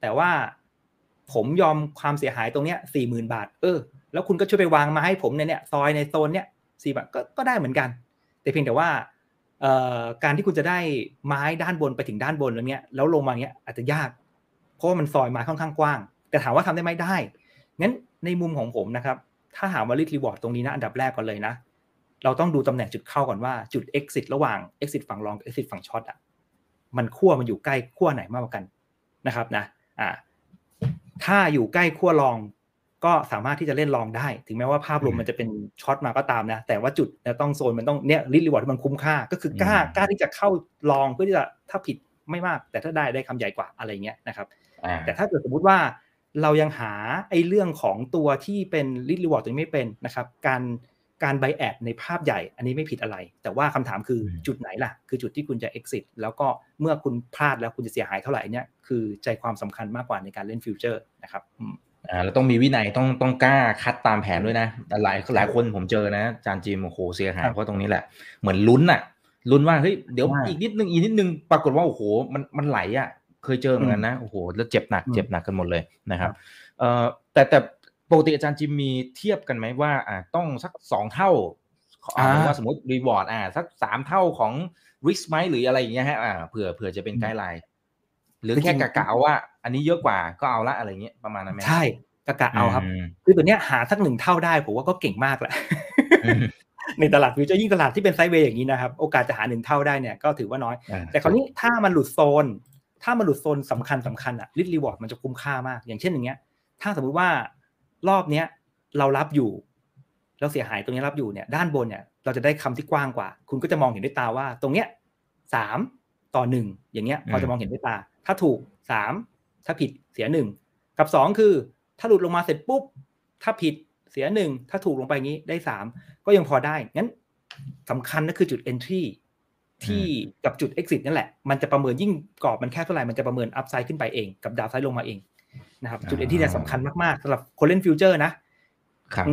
แต่ว่าผมยอมความเสียหายตรงเนี้ย 40,000 บาท แล้วคุณก็ช่วยไปวางมาให้ผมเนี่ยซอยในโซนเนี่ย4บาทก็ได้เหมือนกันแต่เพียงแต่ว่าการที่คุณจะได้ไม้ด้านบนไปถึงด้านบนแล้วเนี้ยแล้วลงมาเนี้ยอาจจะยากเพราะว่ามันซอยมาค่อนข้างกว้างแต่ถามว่าทำได้ไหมได้งั้นในมุมของผมนะครับถ้าหาว่าRisk Rewardตรงนี้นะอันดับแรกก่อนเลยนะเราต้องดูตำแหน่งจุดเข้าก่อนว่าจุด exit ระหว่าง exit ฝั่งลองกับ exit ฝั่งช็อตอ่ะมันขั้วมันอยู่ใกล้ขั้วไหนมากกว่ากันนะครับนะถ้าอยู่ใกล้ขั้วลองก็สามารถที่จะเล่นลองได้ถึงแม้ว่าภาพรวมมันจะเป็นช็อตมาก็ตามนะแต่ว่าจุดต้องโซนมันต้องเนี่ยRisk Rewardที่มันคุ้มค่าก็คือกล้าที่จะเข้าลองเพื่อที่จะถ้าผิดไม่มากแต่ถ้าได้คำใหญ่กว่าอะไรเงี้ยนะครับแต่ถ้าเกิดสมมติว่าเรายังหาไอ้เรื่องของตัวที่เป็นRisk Rewardตัวนี้ไม่เป็นนะครับการไบแอดในภาพใหญ่อันนี้ไม่ผิดอะไรแต่ว่าคำถามคือจุดไหนล่ะคือจุดที่คุณจะ exit แล้วก็เมื่อคุณพลาดแล้วคุณจะเสียหายเท่าไหร่เนี่ยคือใจความสำคัญมากกว่าในการเล่นฟิวเจอร์นะครับเราต้องมีวินัยต้องกล้าคัดตามแผนด้วยนะหลายคนผมเจอนะอาจารย์จิมโหเสียหายเพราะตรงนี้แหละเหมือนลุ้นว่าเฮ้ยเดี๋ยวอีกนิดนึงปรากฏว่าโอ้โหมันไหลอ่ะเคยเจอเหมือนกันนะโอ้โหแล้วเจ็บหนักกันหมดเลยนะครับแต่ปกติอาจารย์จิมมีเทียบกันไหมว่าต้องสัก2เท่าว่าสมมุติรีวอร์ดสัก3เท่าของ risk ไหมหรืออะไรอย่างเงี้ยฮะเผื่อจะเป็นไกด์ไลน์หรือแค่กะเอาว่าอันนี้เยอะกว่าก็เอาละอะไรเงี้ยประมาณนั้นไหมใช่กะเอาครับคือตัวเนี้ยหาสัก1เท่าได้ผมว่าก็เก่งมากแหละ ในตลาดฟิวเจอร์ยิ่งตลาดที่เป็นไซด์เวย์อย่างนี้นะครับโอกาสจะหา1เท่าได้เนี่ยก็ถือว่าน้อยแต่คราวนี้ถ้ามันหลุดโซนสำคัญอ่ะrisk reward มันจะคุ้มค่ามากอย่างเช่นอย่างเงี้ยถ้าสมมติว่ารอบเนี้ยเรารับอยู่แล้วเสียหายตรงนี้รับอยู่เนี่ยด้านบนเนี่ยเราจะได้คำที่กว้างกว่าคุณก็จะมองเห็นด้วยตาว่าตรงเนี้ย3-1อย่างเงี้ยพอจะมองเห็นด้วยตาถ้าถูก3ถ้าผิดเสีย1กับ2คือถ้าหลุดลงมาเสร็จปุ๊บถ้าผิดเสีย1ถ้าถูกลงไปอย่างงี้ได้3ก็ยังพอได้งั้นสำคัญก็คือจุด entry ที่กับจุด exit นั่นแหละมันจะประเมินยิ่งกรอบมันแคบเท่าไหร่มันจะประเมิน upside ขึ้นไปเองกับ downside ลงมาเองนะครับจุด entry เนี่ยสำคัญมากๆสำหรับคนเล่นฟิวเจอร์นะครับ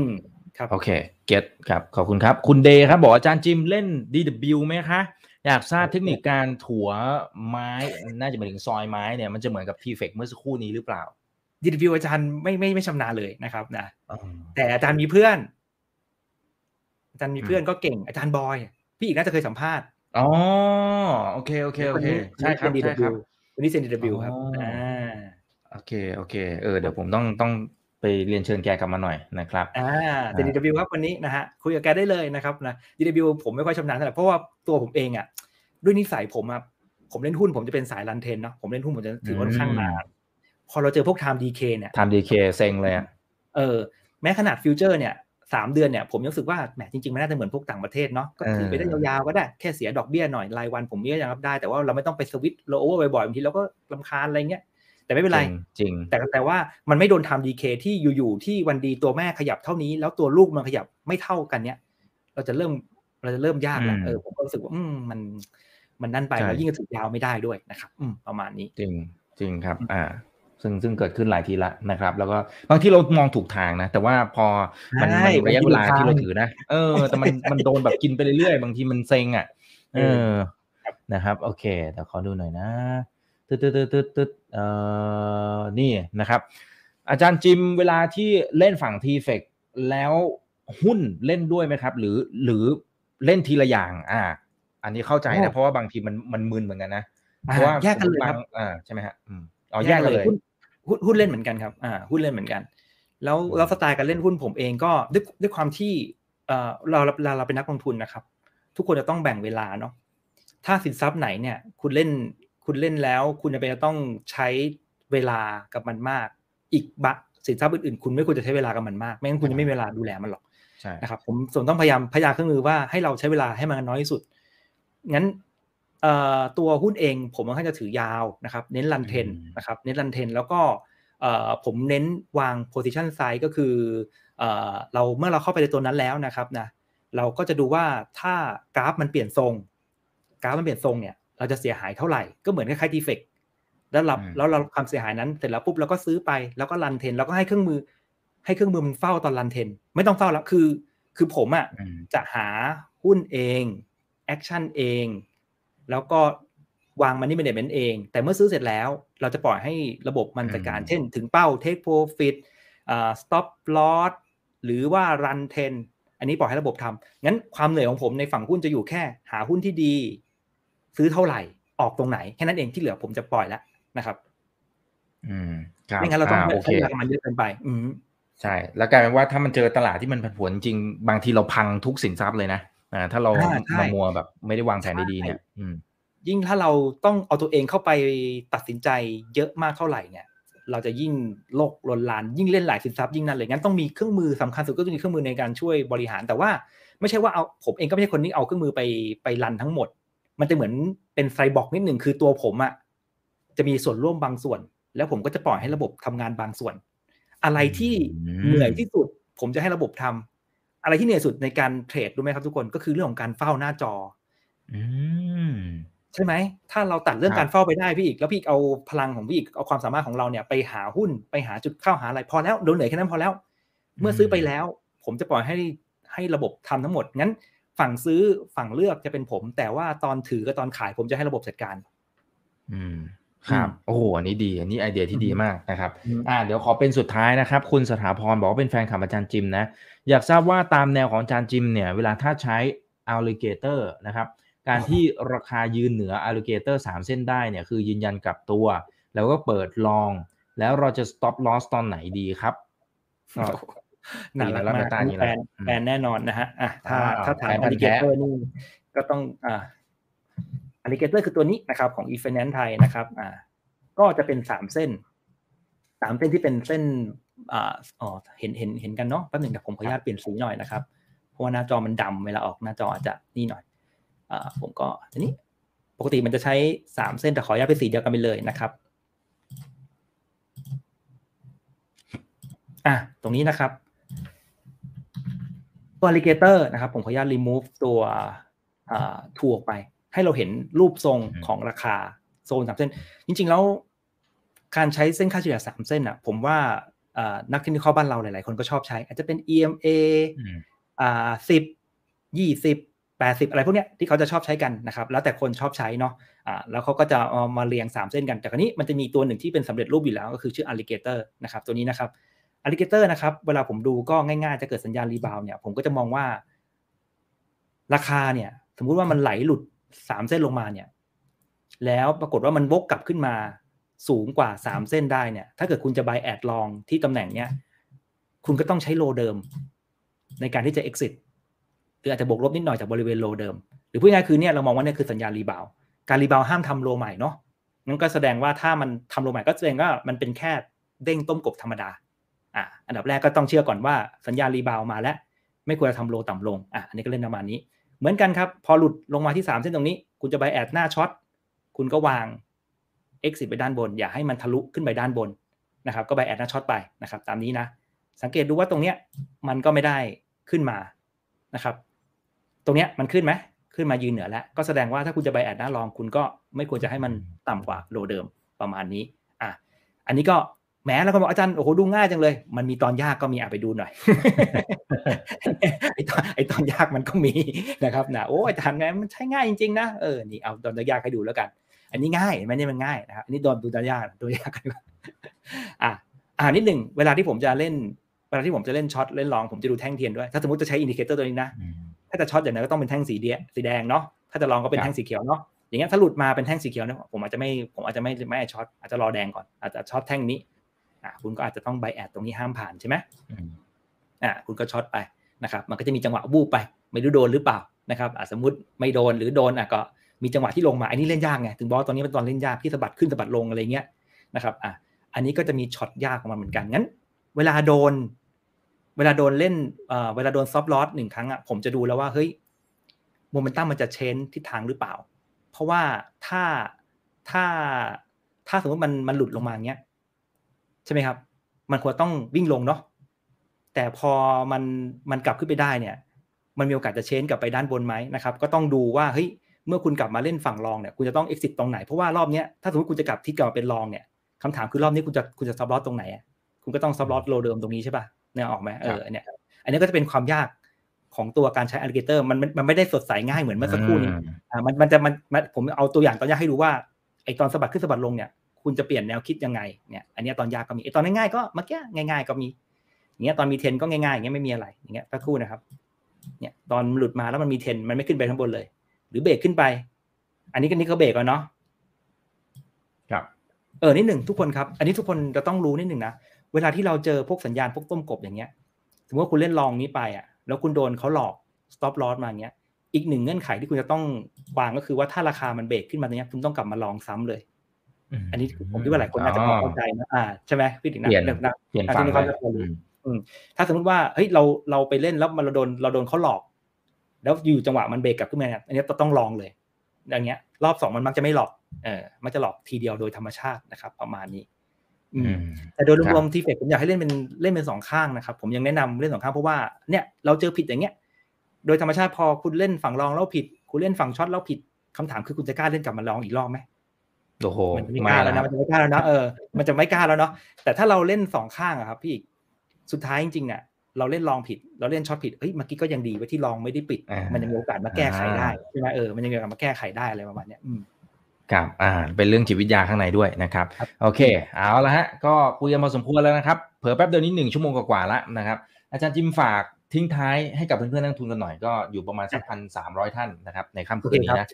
ครับโอเคเก็ทครับขอบคุณครับคุณเดย์ครับบอกอาจารย์จิมเล่น DW ไหมคะอยากทราบเทคนิคการถั่วไม้น่าจะหมายถึงซอยไม้เนี่ยมันจะเหมือนกับ TFEX เมื่อสักครู่นี้หรือเปล่า DW อาจารย์ไม่ชำนาญเลยนะครับนะแต่อาจารย์มีเพื่อนก็เก่งอาจารย์บอยพี่อีกน่าจะเคยสัมภาษณ์อ๋อโอเคใช่ครับวันนี้เซ็น DW ครับโอเคเดี๋ยวผมต้องไปเรียนเชิญแกกลับมาหน่อยนะครับแต่ DW ครับวันนี้นะฮะคุยกับแกได้เลยนะครับนะ DW ผมไม่ค่อยชำนาญเท่าไหร่เพราะว่าตัวผมเองอ่ะด้วยนิสัยผมอ่ะผมเล่นหุ้นผมจะเป็นสายรันเทรนเนาะผมเล่นหุ้นผมจะถือค่อนข้างนานพอเราเจอพวก Time DK เนี่ย Time DK เซ็งเลยอ่ะแม้ขนาดฟิวเจอร์เนี่ย3เดือนเนี่ยผมยังรู้สึกว่าแหมจริงๆมันน่าจะเหมือนพวกต่างประเทศเนาะก็ถือไปได้ยาวๆก็ได้แค่เสียดอกเบี้ยหน่อยรายวันผมก็ยังรับได้แต่ว่าเราไม่ต้องไปสวิตช์โลว์บ่อยๆบางทีเราก็รำคาญอะไรเงี้ยแต่ไม่เป็นไรจริงแต่ว่ามันไม่โดนทำ DK ที่อยู่ๆที่วันดีตัวแม่ขยับเท่านี้แล้วตัวลูกมันขยับไม่เท่ากันเนี้ยเราจะเริ่มยากแล้วผมก็รู้สึกว่ามันนั่นไปแล้วยิ่งถือยาวไม่ได้ด้วยนะครับประมาณนี้จริงครับซึ่งเกิดขึ้นหลายทีละนะครับแล้วก็บางที่เรามองถูกทางนะแต่ว่าพอมันระยะเวลาที่เราถือนะแต่มันโดนแบบกินไปเรื่อยๆบางทีมันเซ็งอ่ะนะครับโอเคเดี๋ยวขอดูหน่อยนะตึ๊ดนี่นะครับอาจารย์จิมเวลาที่เล่นฝั่ง TFEX แล้วหุ้นเล่นด้วยไหมครับหรือเล่นทีละอย่างอันนี้เข้าใจนะเพราะว่าบางทีมันมึนเหมือนกันนะเพราะว่าแยกกันเลยครับใช่ไหมฮะแยกกันเลยหุ้นเล่นเหมือนกันครับหุ้นเล่นเหมือนกันแล้วสไตล์การเล่นหุ้นผมเองก็ด้วยความที่เราเป็นนักลงทุนนะครับทุกคนจะต้องแบ่งเวลาเนาะถ้าสินทรัพย์ไหนเนี่ยคุณเล่นแล้วคุณจะไปต้องใช้เวลากับมันมากอีกบางสินทรัพย์อื่นๆคุณไม่ควรจะใช้เวลากับมันมากไม่งั้นคุณจะไม่มีเวลาดูแลมันหรอกนะครับผมส่วนต้องพยายามเครื่องมือว่าให้เราใช้เวลาให้มันน้อยที่สุดงั้นตัวหุ้นเองผมค่อนข้างจะถือยาวนะครับเน้นรันเทรนนะครับเน้นรันเทรนแล้วก็ผมเน้นวาง position size ก็คือเราเมื่อเราเข้าไปในตัวนั้นแล้วนะครับนะเราก็จะดูว่าถ้ากราฟมันเปลี่ยนทรงเนี่ยเราจะเสียหายเท่าไหร่ก็เหมือนคล้ายๆ TFEX แล้วเราความเสียหายนั้นเสร็จแล้วปุ๊บเราก็ซื้อไปแล้วก็รันเทนแล้วก็ให้เครื่องมือมันเฝ้าตอนรันเทนไม่ต้องเฝ้าแล้วคือผมอ่ะจะหาหุ้นเองแอคชั่นเองแล้วก็วางมันนี่เป็นเดเมนเองแต่เมื่อซื้อเสร็จแล้วเราจะปล่อยให้ระบบมันจัดการเช่นถึงเป้า take profit stop loss หรือว่ารันเทรนอันนี้ปล่อยให้ระบบทำงั้นความเหนื่อยของผมในฝั่งหุ้นจะอยู่แค่หาหุ้นที่ดีซื้อเท่าไหร่ออกตรงไหนแค่นั้นเองที่เหลือผมจะปล่อยแล้วนะครับไม่งั้นเราต้องใช้เวลามันเยอะเกินไปใช่แล้วกลายเป็นว่าถ้ามันเจอตลาดที่มันผันผวนจริงบางทีเราพังทุกสินทรัพย์เลยนะถ้าเรามัวแบบไม่ได้วางแผนดีๆเนี่ยยิ่งถ้าเราต้องเอาตัวเองเข้าไปตัดสินใจเยอะมากเท่าไหร่เนี่ยเราจะยิ่งโลกลนลานยิ่งเล่นหลายสินทรัพย์ยิ่งนั่นเลยงั้นต้องมีเครื่องมือสำคัญสุดก็คือเครื่องมือในการช่วยบริหารแต่ว่าไม่ใช่ว่าเอาผมเองก็ไม่ใช่คนที่เอาเครื่องมือไปรันทั้งหมดมันจะเหมือนเป็นไซบอร์กนิดหนึ่งคือตัวผมอ่ะจะมีส่วนร่วมบางส่วนแล้วผมก็จะปล่อยให้ระบบทำงานบางส่วนอะไรที่เหนื่อยที่สุดผมจะให้ระบบทำอะไรที่เหนื่อยสุดในการเทรดรู้ไหมครับทุกคนก็คือเรื่องของการเฝ้าหน้าจอใช่ไหมถ้าเราตัดเรื่องการเฝ้าไปได้พี่อีกแล้วพี่อีกเอาพลังของพี่อีกเอาความสามารถของเราเนี่ยไปหาหุ้นไปหาจุดเข้าหาอะไรพอแล้วเราเหนื่อยแค่นั้นพอแล้วเมื่อซื้อไปแล้วผมจะปล่อยให้ระบบทำทั้งหมดงั้นฝั่งซื้อฝั่งเลือกจะเป็นผมแต่ว่าตอนถือกับตอนขายผมจะให้ระบบจัดการครับโอ้โหอันนี้ดีอันนี้ไอเดียที่ดีมากนะครับเดี๋ยวขอเป็นสุดท้ายนะครับคุณสถาพรบอกว่าเป็นแฟนคลับอาจารย์จิมนะอยากทราบว่าตามแนวของอาจารย์จิมเนี่ยเวลาถ้าใช้ Alligator นะครับการที่ราคายืนเหนือ Alligator 3 เส้นได้เนี่ยคือยืนยันกลับตัวแล้วก็เปิดลองแล้วเราจะ stop loss ตอนไหนดีครับน่ารักมากแฟนแน่นอนนะฮะถ้าถาม Alligator นี่ก็ต้องAlligator คือตัวนี้นะครับของ e-finance ไทยนะครับก็จะเป็น3เส้น3เส้นที่เป็นเส้นเห็นกันเนาะแป๊บนึงเดี๋ยวผมขออนุญาตเปลี่ยนสีหน่อยนะครับเพราะว่าหน้าจอมันดำเวลาออกหน้าจออาจจะนี่หน่อยผมก็ทีนี้ปกติมันจะใช้3เส้นแต่ขออนุญาตเป็นสีเดียวกันไปเลยนะครับตรงนี้นะครับตัว Alligator นะครับผมขออนุญาต remove ตัวถูกไปให้เราเห็นรูปทรงของราคาโซน3เส้นจริงๆแล้วการใช้เส้นค่าเฉลี่ย3เส้นอ่ะผมว่านักเทคนิคบ้านเราหลายๆคนก็ชอบใช้อาจจะเป็น EMA 10 20 80อะไรพวกเนี้ยที่เขาจะชอบใช้กันนะครับแล้วแต่คนชอบใช้เนาะแล้วเขาก็จะเอามาเรียง3เส้นกันแต่คราวนี้มันจะมีตัวหนึ่งที่เป็นสำเร็จรูปอยู่แล้วก็คือชื่อ Alligator นะครับตัวนี้นะครับ Alligator นะครับเวลาผมดูก็ง่ายๆจะเกิดสัญญาณรีบาวเนี่ยผมก็จะมองว่าราคาเนี่ยสมมุติว่ามันไหลหลุด3เส้นลงมาเนี่ยแล้วปรากฏว่ามันวกกลับขึ้นมาสูงกว่า3เส้นได้เนี่ยถ้าเกิดคุณจะ buy at long ที่ตำแหน่งเนี้ยคุณก็ต้องใช้โลเดิมในการที่จะ exit หรืออาจจะบวกลบนิดหน่อยจากบริเวณโลเดิมหรือพูดง่ายคือเนี่ยเรามองว่าเนี่ยคือสัญญาณรีบาวการรีบาวห้ามทำโลใหม่เนาะงั้นก็แสดงว่าถ้ามันทำโลใหม่ก็แสดงว่ามันเป็นแค่เด้งต้มกบธรรมดาอันดับแรกก็ต้องเชื่อก่อนว่าสัญญาณรีบาวมาแล้วไม่ควรจะทำโลต่ำลงอันนี้ก็เล่นประมาณนี้เหมือนกันครับพอหลุดลงมาที่3เส้นตรงนี้คุณจะ buy at หน้าช็อตคุณก็วาง exit ไปด้านบนอย่าให้มันทะลุขึ้นไปด้านบนนะครับก็ buy at หน้าช็อตไปนะครับตามนี้นะสังเกตดูว่าตรงเนี้ยมันก็ไม่ได้ขึ้นมานะครับตรงเนี้ยมันขึ้นไหมขึ้นมายืนเหนือแล้วก็แสดงว่าถ้าคุณจะ buy at หน้าลองคุณก็ไม่ควรจะให้มันต่ำกว่าโลเดิมประมาณนี้อันนี้ก็แม้แล้วก็บอกอาจารย์โอ้โหดูง่ายจังเลยมันมีตอนยากก็มีไปดูหน่อย ไอตอนยากมันก็มีนะครับนะโอ้อาจารย์มันใช้ง่ายจริงๆนะนี่เอาตอนยากให้ดูแล้วกันอันนี้ง่ายไม่ได้มันง่ายนะครับอันนี้ดูตอนยากดูยากกันนิดหนึ่งเวลาที่ผมจะเล่นช็อตเล่นลองผมจะดูแท่งเทียนด้วยถ้าสมมติจะใช้อินดิเคเตอร์ตัวนี้นะถ้าจะช็อตอย่างนั้นก็ต้องเป็นแท่งสีแดงเนาะถ้าจะลองก็เป็นแท่งสีเขียวเนาะอย่างเงี้ยถ้าหลุดมาเป็นแท่งสีเขียวเนี่ยผมอาจจะไม่ช็อตอาจจะรอแดงก่อนอาจจะช็อตแท่งนี้คุณก็อาจจะต้อง buy at ตรงนี้ห้ามผ่านใช่ไหมคุณก็ช็อตไปนะครับมันก็จะมีจังหวะวูบไปไม่รู้โดนหรือเปล่านะครับสมมติไม่โดนหรือโดนก็มีจังหวะที่ลงมาอันนี้เล่นยากไงถึงบอกว่าตอนนี้เป็นตอนเล่นยากที่สะบัดขึ้นสะบัดลงอะไรเงี้ยนะครับอันนี้ก็จะมีช็อตยากของมันเหมือนกันงั้นเวลาโดนเล่นเวลาโดนซอฟต์ลอส1ครั้งผมจะดูแล้วว่าเฮ้ยโมเมนตัมมันจะเชนทิศทางหรือเปล่าเพราะว่าถ้าสมมติมันหลุดลงมาเงี้ยใช่ไหมครับมันควรต้องวิ่งลงเนาะแต่พอมันกลับขึ้นไปได้เนี่ยมันมีโอกาสจะเชนกลับไปด้านบนไหมนะครับก็ต้องดูว่าเฮ้ยเมื่อคุณกลับมาเล่นฝั่งรองเนี่ยคุณจะต้อง exit ตรงไหนเพราะว่ารอบเนี้ยถ้าสมมติคุณจะกลับทิศกลับมาเป็นรองเนี่ยคำถามคือรอบนี้คุณจะซับลอตตรงไหนคุณก็ต้องซับลอตโลเดิมตรงนี้ใช่ป่ะเนี่ยออกไหมเนี่ยอันนี้ก็จะเป็นความยากของตัวการใช้ Alligator มันไม่ได้สดใสง่ายเหมือนเมื่อสักครู่นี้มันผมเอาตัวอย่างตอนยากให้ดูว่าไอตอนสะบัดขึ้นสะบัดลงเนี่ยคุณจะเปลี่ยนแนวคิดยังไงเนี่ยอันนี้ตอนยากก็มีไอ้ตอนง่ายๆก็เมื่อกี้ง่ายๆก็มี อย่างเงี้ยตอนมีเทนก็ง่ายๆอย่างเงี้ยไม่มีอะไรอย่างเงี้ยสักครู่นะครับเนี่ยตอนหลุดมาแล้วมันมีเทนมันไม่ขึ้นไปข้างบนเลยหรือเบรกขึ้นไปอันนี้ก็นี่เขาเบรกแล้วเนาะครับนิดหนึ่งทุกคนครับอันนี้ทุกคนจะต้องรู้นิดหนึ่งนะเวลาที่เราเจอพวกสัญญาณพวกต้มกบอย่างเงี้ยสมมติว่าคุณเล่นลองนี้ไปอ่ะแล้วคุณโดนเขาหลอก stop loss มาเงี้ยอีกหนึ่งเงื่อนไขที่คุณจะต้องวางก็คือว่าถ้าราคามันเบรกขึ้นมาตรงนี้คุณต้องกลับมาลองซ้ำเลยอันนี้ผมคิดว่าหลายคนอาจจะเข้าใจนะใช่ไหมพี่ถึงนะเปลี่ยนฝั่งเลยถ้าสมมติว่าเฮ้ยเราไปเล่นแล้วมันเราโดนเขาหลอกแล้วอยู่จังหวะมันเบรกกลับขึ้นมาเนี่ยอันนี้ต้องลองเลยอย่างเงี้ยรอบสองมันมักจะไม่หลอกมักจะหลอกทีเดียวโดยธรรมชาตินะครับประมาณนี้แต่โดยรวมที่ผมอยากให้เล่นเป็นสองข้างนะครับผมยังแนะนำเล่นสองข้างเพราะว่าเนี่ยเราเจอผิดอย่างเงี้ยโดยธรรมชาติพอคุณเล่นฝั่งรองแล้วผิดคุณเล่นฝั่งช็อตแล้วผิดคำถามคือคุณจะกล้าเล่นกลับมาลองอีกรอบไหมโอ้โหมันจะไม่กล้าแล้วนะมันจะไม่กล้าแล้วเนาะแต่ถ้าเราเล่นสองข้างอะครับพี่สุดท้ายจริงๆเนี่ยเราเล่นลองผิดเราเล่นช็อตผิดเฮ้ยเมื่อกี้ก็ยังดีว่าที่ลองไม่ได้ปิดมันยังมีโอกาสมาแก้ไขได้ใช่ไหมมันยังมีโอกาสมาแก้ไขได้อะไรประมาณเนี้ยครับเป็นเรื่องจิตวิทยาข้างในด้วยนะครับโอเคเอาละฮะก็คุยกันพอสมควรแล้วนะครับเผลอแป๊บเดียวนี้1 ชั่วโมงกว่าละนะครับอาจารย์จิมฝากทิ้งท้ายให้กับเพื่อนๆนักลงทุนกันหน่อยก็อยู่ประมาณสัก 1,300 ท่านนะครับในค่ำคืนนี้นะ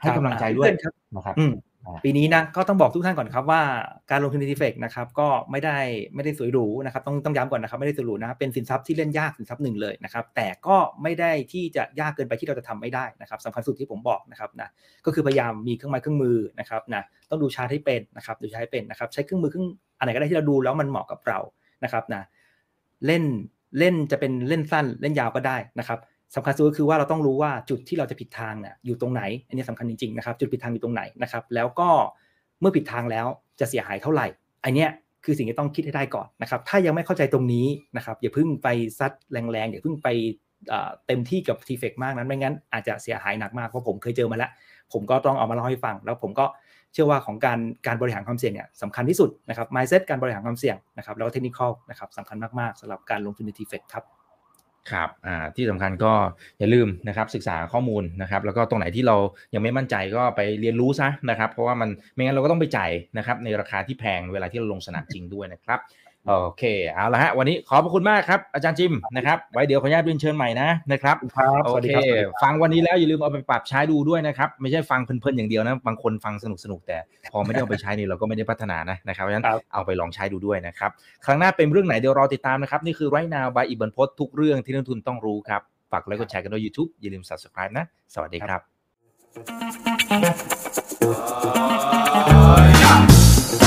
ให้กำลังใจด้วยนะครับปีนี้นะก็ต้องบอกทุกท่านก่อนครับว่าการลงทุนใน TFEX นะครับก็ไม่ได้สวยหรูนะครับต้องย้ำก่อนนะครับไม่ได้สวยหรูนะเป็นสินทรัพย์ที่เล่นยากสินทรัพย์หนึ่งเลยนะครับแต่ก็ไม่ได้ที่จะยากเกินไปที่เราจะทำไม่ได้นะครับสำคัญสุดที่ผมบอกนะครับนะก็คือพยายามมีเครื่องไม้เครื่องมือนะครับนะต้องดูชาร์ตให้เป็นนะครับดูชาร์ตให้เป็นนะครับใช้เครื่องมือเครื่องอะไรก็ได้ที่เราดูแล้วมันเหมาะกับเรานะครับนะเล่นจะเป็นเล่นสั้นเล่นยาวก็ได้นะครับสำคัญสุดก็คือว่าเราต้องรู้ว่าจุดที่เราจะผิดทางเนี่ยอยู่ตรงไหนอันนี้สำคัญจริงๆนะครับจุดผิดทางอยู่ตรงไหนนะครับแล้วก็เมื่อผิดทางแล้วจะเสียหายเท่าไหร่อันนี้คือสิ่งที่ต้องคิดให้ได้ก่อนนะครับถ้ายังไม่เข้าใจตรงนี้นะครับอย่าเพิ่งไปซัดแรงๆอย่าเพิ่งไปเต็มที่กับ TFEX มากนั้นไม่งั้นอาจจะเสียหายหนักมากเพราะผมเคยเจอมาแล้วผมก็ต้องเอามาเล่าให้ฟังแล้วผมก็เชื่อว่าของการบริหารความเสี่ยงเนี่ยสำคัญที่สุดนะครับ mindset การบริหารความเสี่ยงนะครับแล้วก็ technical นะครับสำคัญมากๆสำหรับการลงทุนใน TFEX ครับครับที่สำคัญก็อย่าลืมนะครับศึกษาข้อมูลนะครับแล้วก็ตรงไหนที่เรายังไม่มั่นใจก็ไปเรียนรู้ซะนะครับเพราะว่ามันไม่งั้นเราก็ต้องไปจ่ายนะครับในราคาที่แพงเวลาที่เราลงสนามจริงด้วยนะครับโอเคเอาละฮะวันนี้ขอบพระคุณมากครับอาจารย์จิมนะครับไว้เดี๋ยวขออนุญาตเรียนเชิญใหม่นะครับครับโอเคฟังวันนี้แล้วอย่าลืมเอาไปปรับใช้ดูด้วยนะครับไม่ใช่ฟังเพลินๆอย่างเดียวนะบางคนฟังสนุกๆแต่พอไม่ได้เอาไปใช้นี่เราก็ไม่ได้พัฒนานะครับเพราะฉะนั้นเอาไปลองใช้ดูด้วยนะครับครั้งหน้าเป็นเรื่องไหนเดี๋ยวรอติดตามนะครับนี่คือ Right Now by อิบรรพจน์ทุกเรื่องที่นักลงทุนต้องรู้ครับฝากไลค์กดแชร์กันด้วย YouTube อย่าลืม Subscribe นะสวัสดีครับ